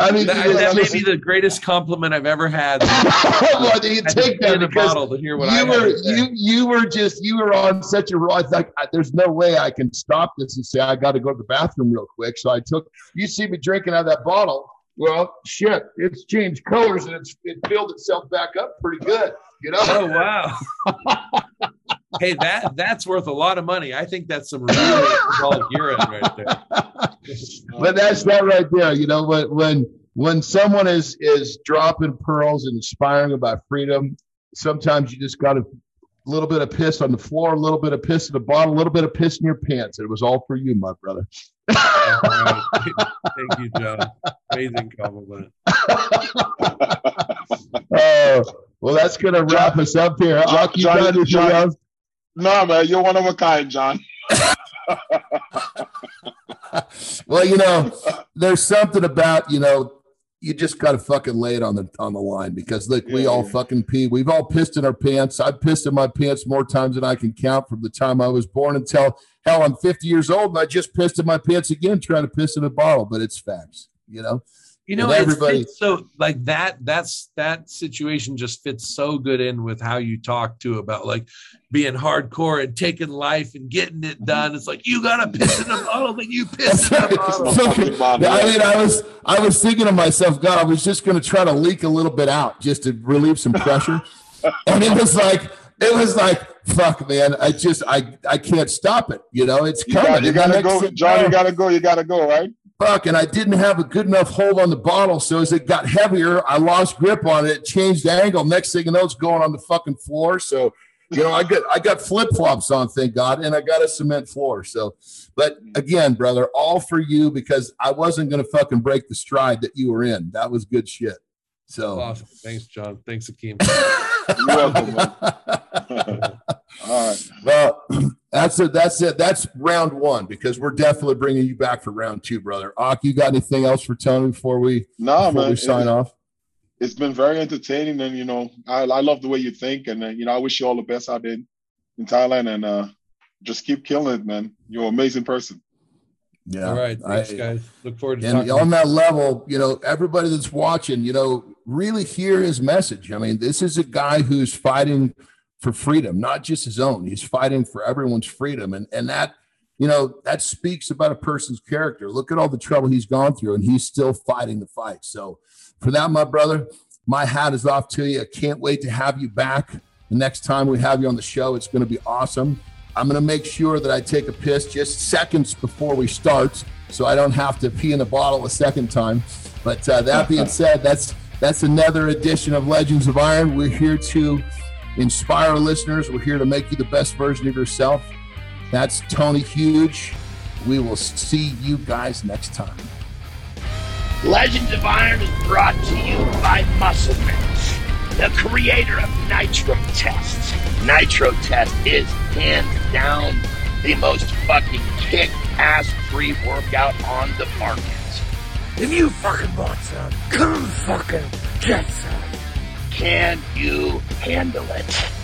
I mean, that, you know, that may be the greatest compliment I've ever had. Well, you take that because to hear what you I were you you were just you were on such a roll. Like there's no way I can stop this and say I got to go to the bathroom real quick. So I took. You see me drinking out of that bottle. Well, shit, it's changed colors and it's it filled itself back up pretty good. You know. Oh wow. Hey, that that's worth a lot of money. I think that's some really solid urine right there. But that's that right there. You know, when when when someone is is dropping pearls and inspiring about freedom, sometimes you just got a little bit of piss on the floor, a little bit of piss in the bottle, a little bit of piss in your pants. It was all for you, my brother. Right. Thank you, John. Amazing compliment. Oh, well, that's gonna wrap John, us up here. I'll keep John, John, John, no, man, you're one of a kind, John. Well, you know, there's something about, you know, you just got to fucking lay it on the on the line, because like yeah, we all yeah. fucking pee. We've all pissed in our pants. I've pissed in my pants more times than I can count from the time I was born until, hell, I'm fifty years old and I just pissed in my pants again trying to piss in a bottle. But it's facts, you know. You know, and everybody. It's, it's so like that. That's that situation just fits so good in with how you talk to about like being hardcore and taking life and getting it done. It's like you gotta piss in a bottle, but you piss in a bottle. I mean, I was I was thinking to myself, God, I was just gonna try to leak a little bit out just to relieve some pressure, and it was like. It was like, fuck, man, I just, I, I can't stop it. You know, it's coming. You got to go, John, you got to go, you got to go, right? Fuck, and I didn't have a good enough hold on the bottle, so as it got heavier, I lost grip on it, changed the angle. Next thing you know, it's going on the fucking floor. So, you know, I got, I got flip-flops on, thank God, and I got a cement floor. So, but again, brother, all for you, because I wasn't going to fucking break the stride that you were in. That was good shit. So awesome. Thanks, John. Thanks, Akeem. You're welcome, man. All right. Well, that's it. That's it. That's round one, because we're definitely bringing you back for round two, brother. Ak, you got anything else for Tony before we, no, before man, we sign it, off? It's been very entertaining, and you know, I, I love the way you think, and uh, you know, I wish you all the best out there in Thailand, and uh, just keep killing it, man. You're an amazing person. Yeah. All right. Thanks, I, guys. Look forward to and talking. And on that level, you know, everybody that's watching, you know, really hear his message. I mean, this is a guy who's fighting for freedom, not just his own. He's fighting for everyone's freedom. And, and that, you know, that speaks about a person's character. Look at all the trouble he's gone through, and he's still fighting the fight. So for that, my brother, my hat is off to you. I can't wait to have you back. The next time we have you on the show, it's going to be awesome. I'm going to make sure that I take a piss just seconds before we start, so I don't have to pee in the bottle a second time. But uh, that being said, that's that's another edition of Legends of Iron. We're here to inspire our listeners. We're here to make you the best version of yourself. That's Tony Huge. We will see you guys next time. Legends of Iron is brought to you by MuscleMatch, the creator of Nitro Tests. Nitro Test is hands down the most fucking kick-ass free workout on the market. If you fucking want some, come fucking get some. Can you handle it?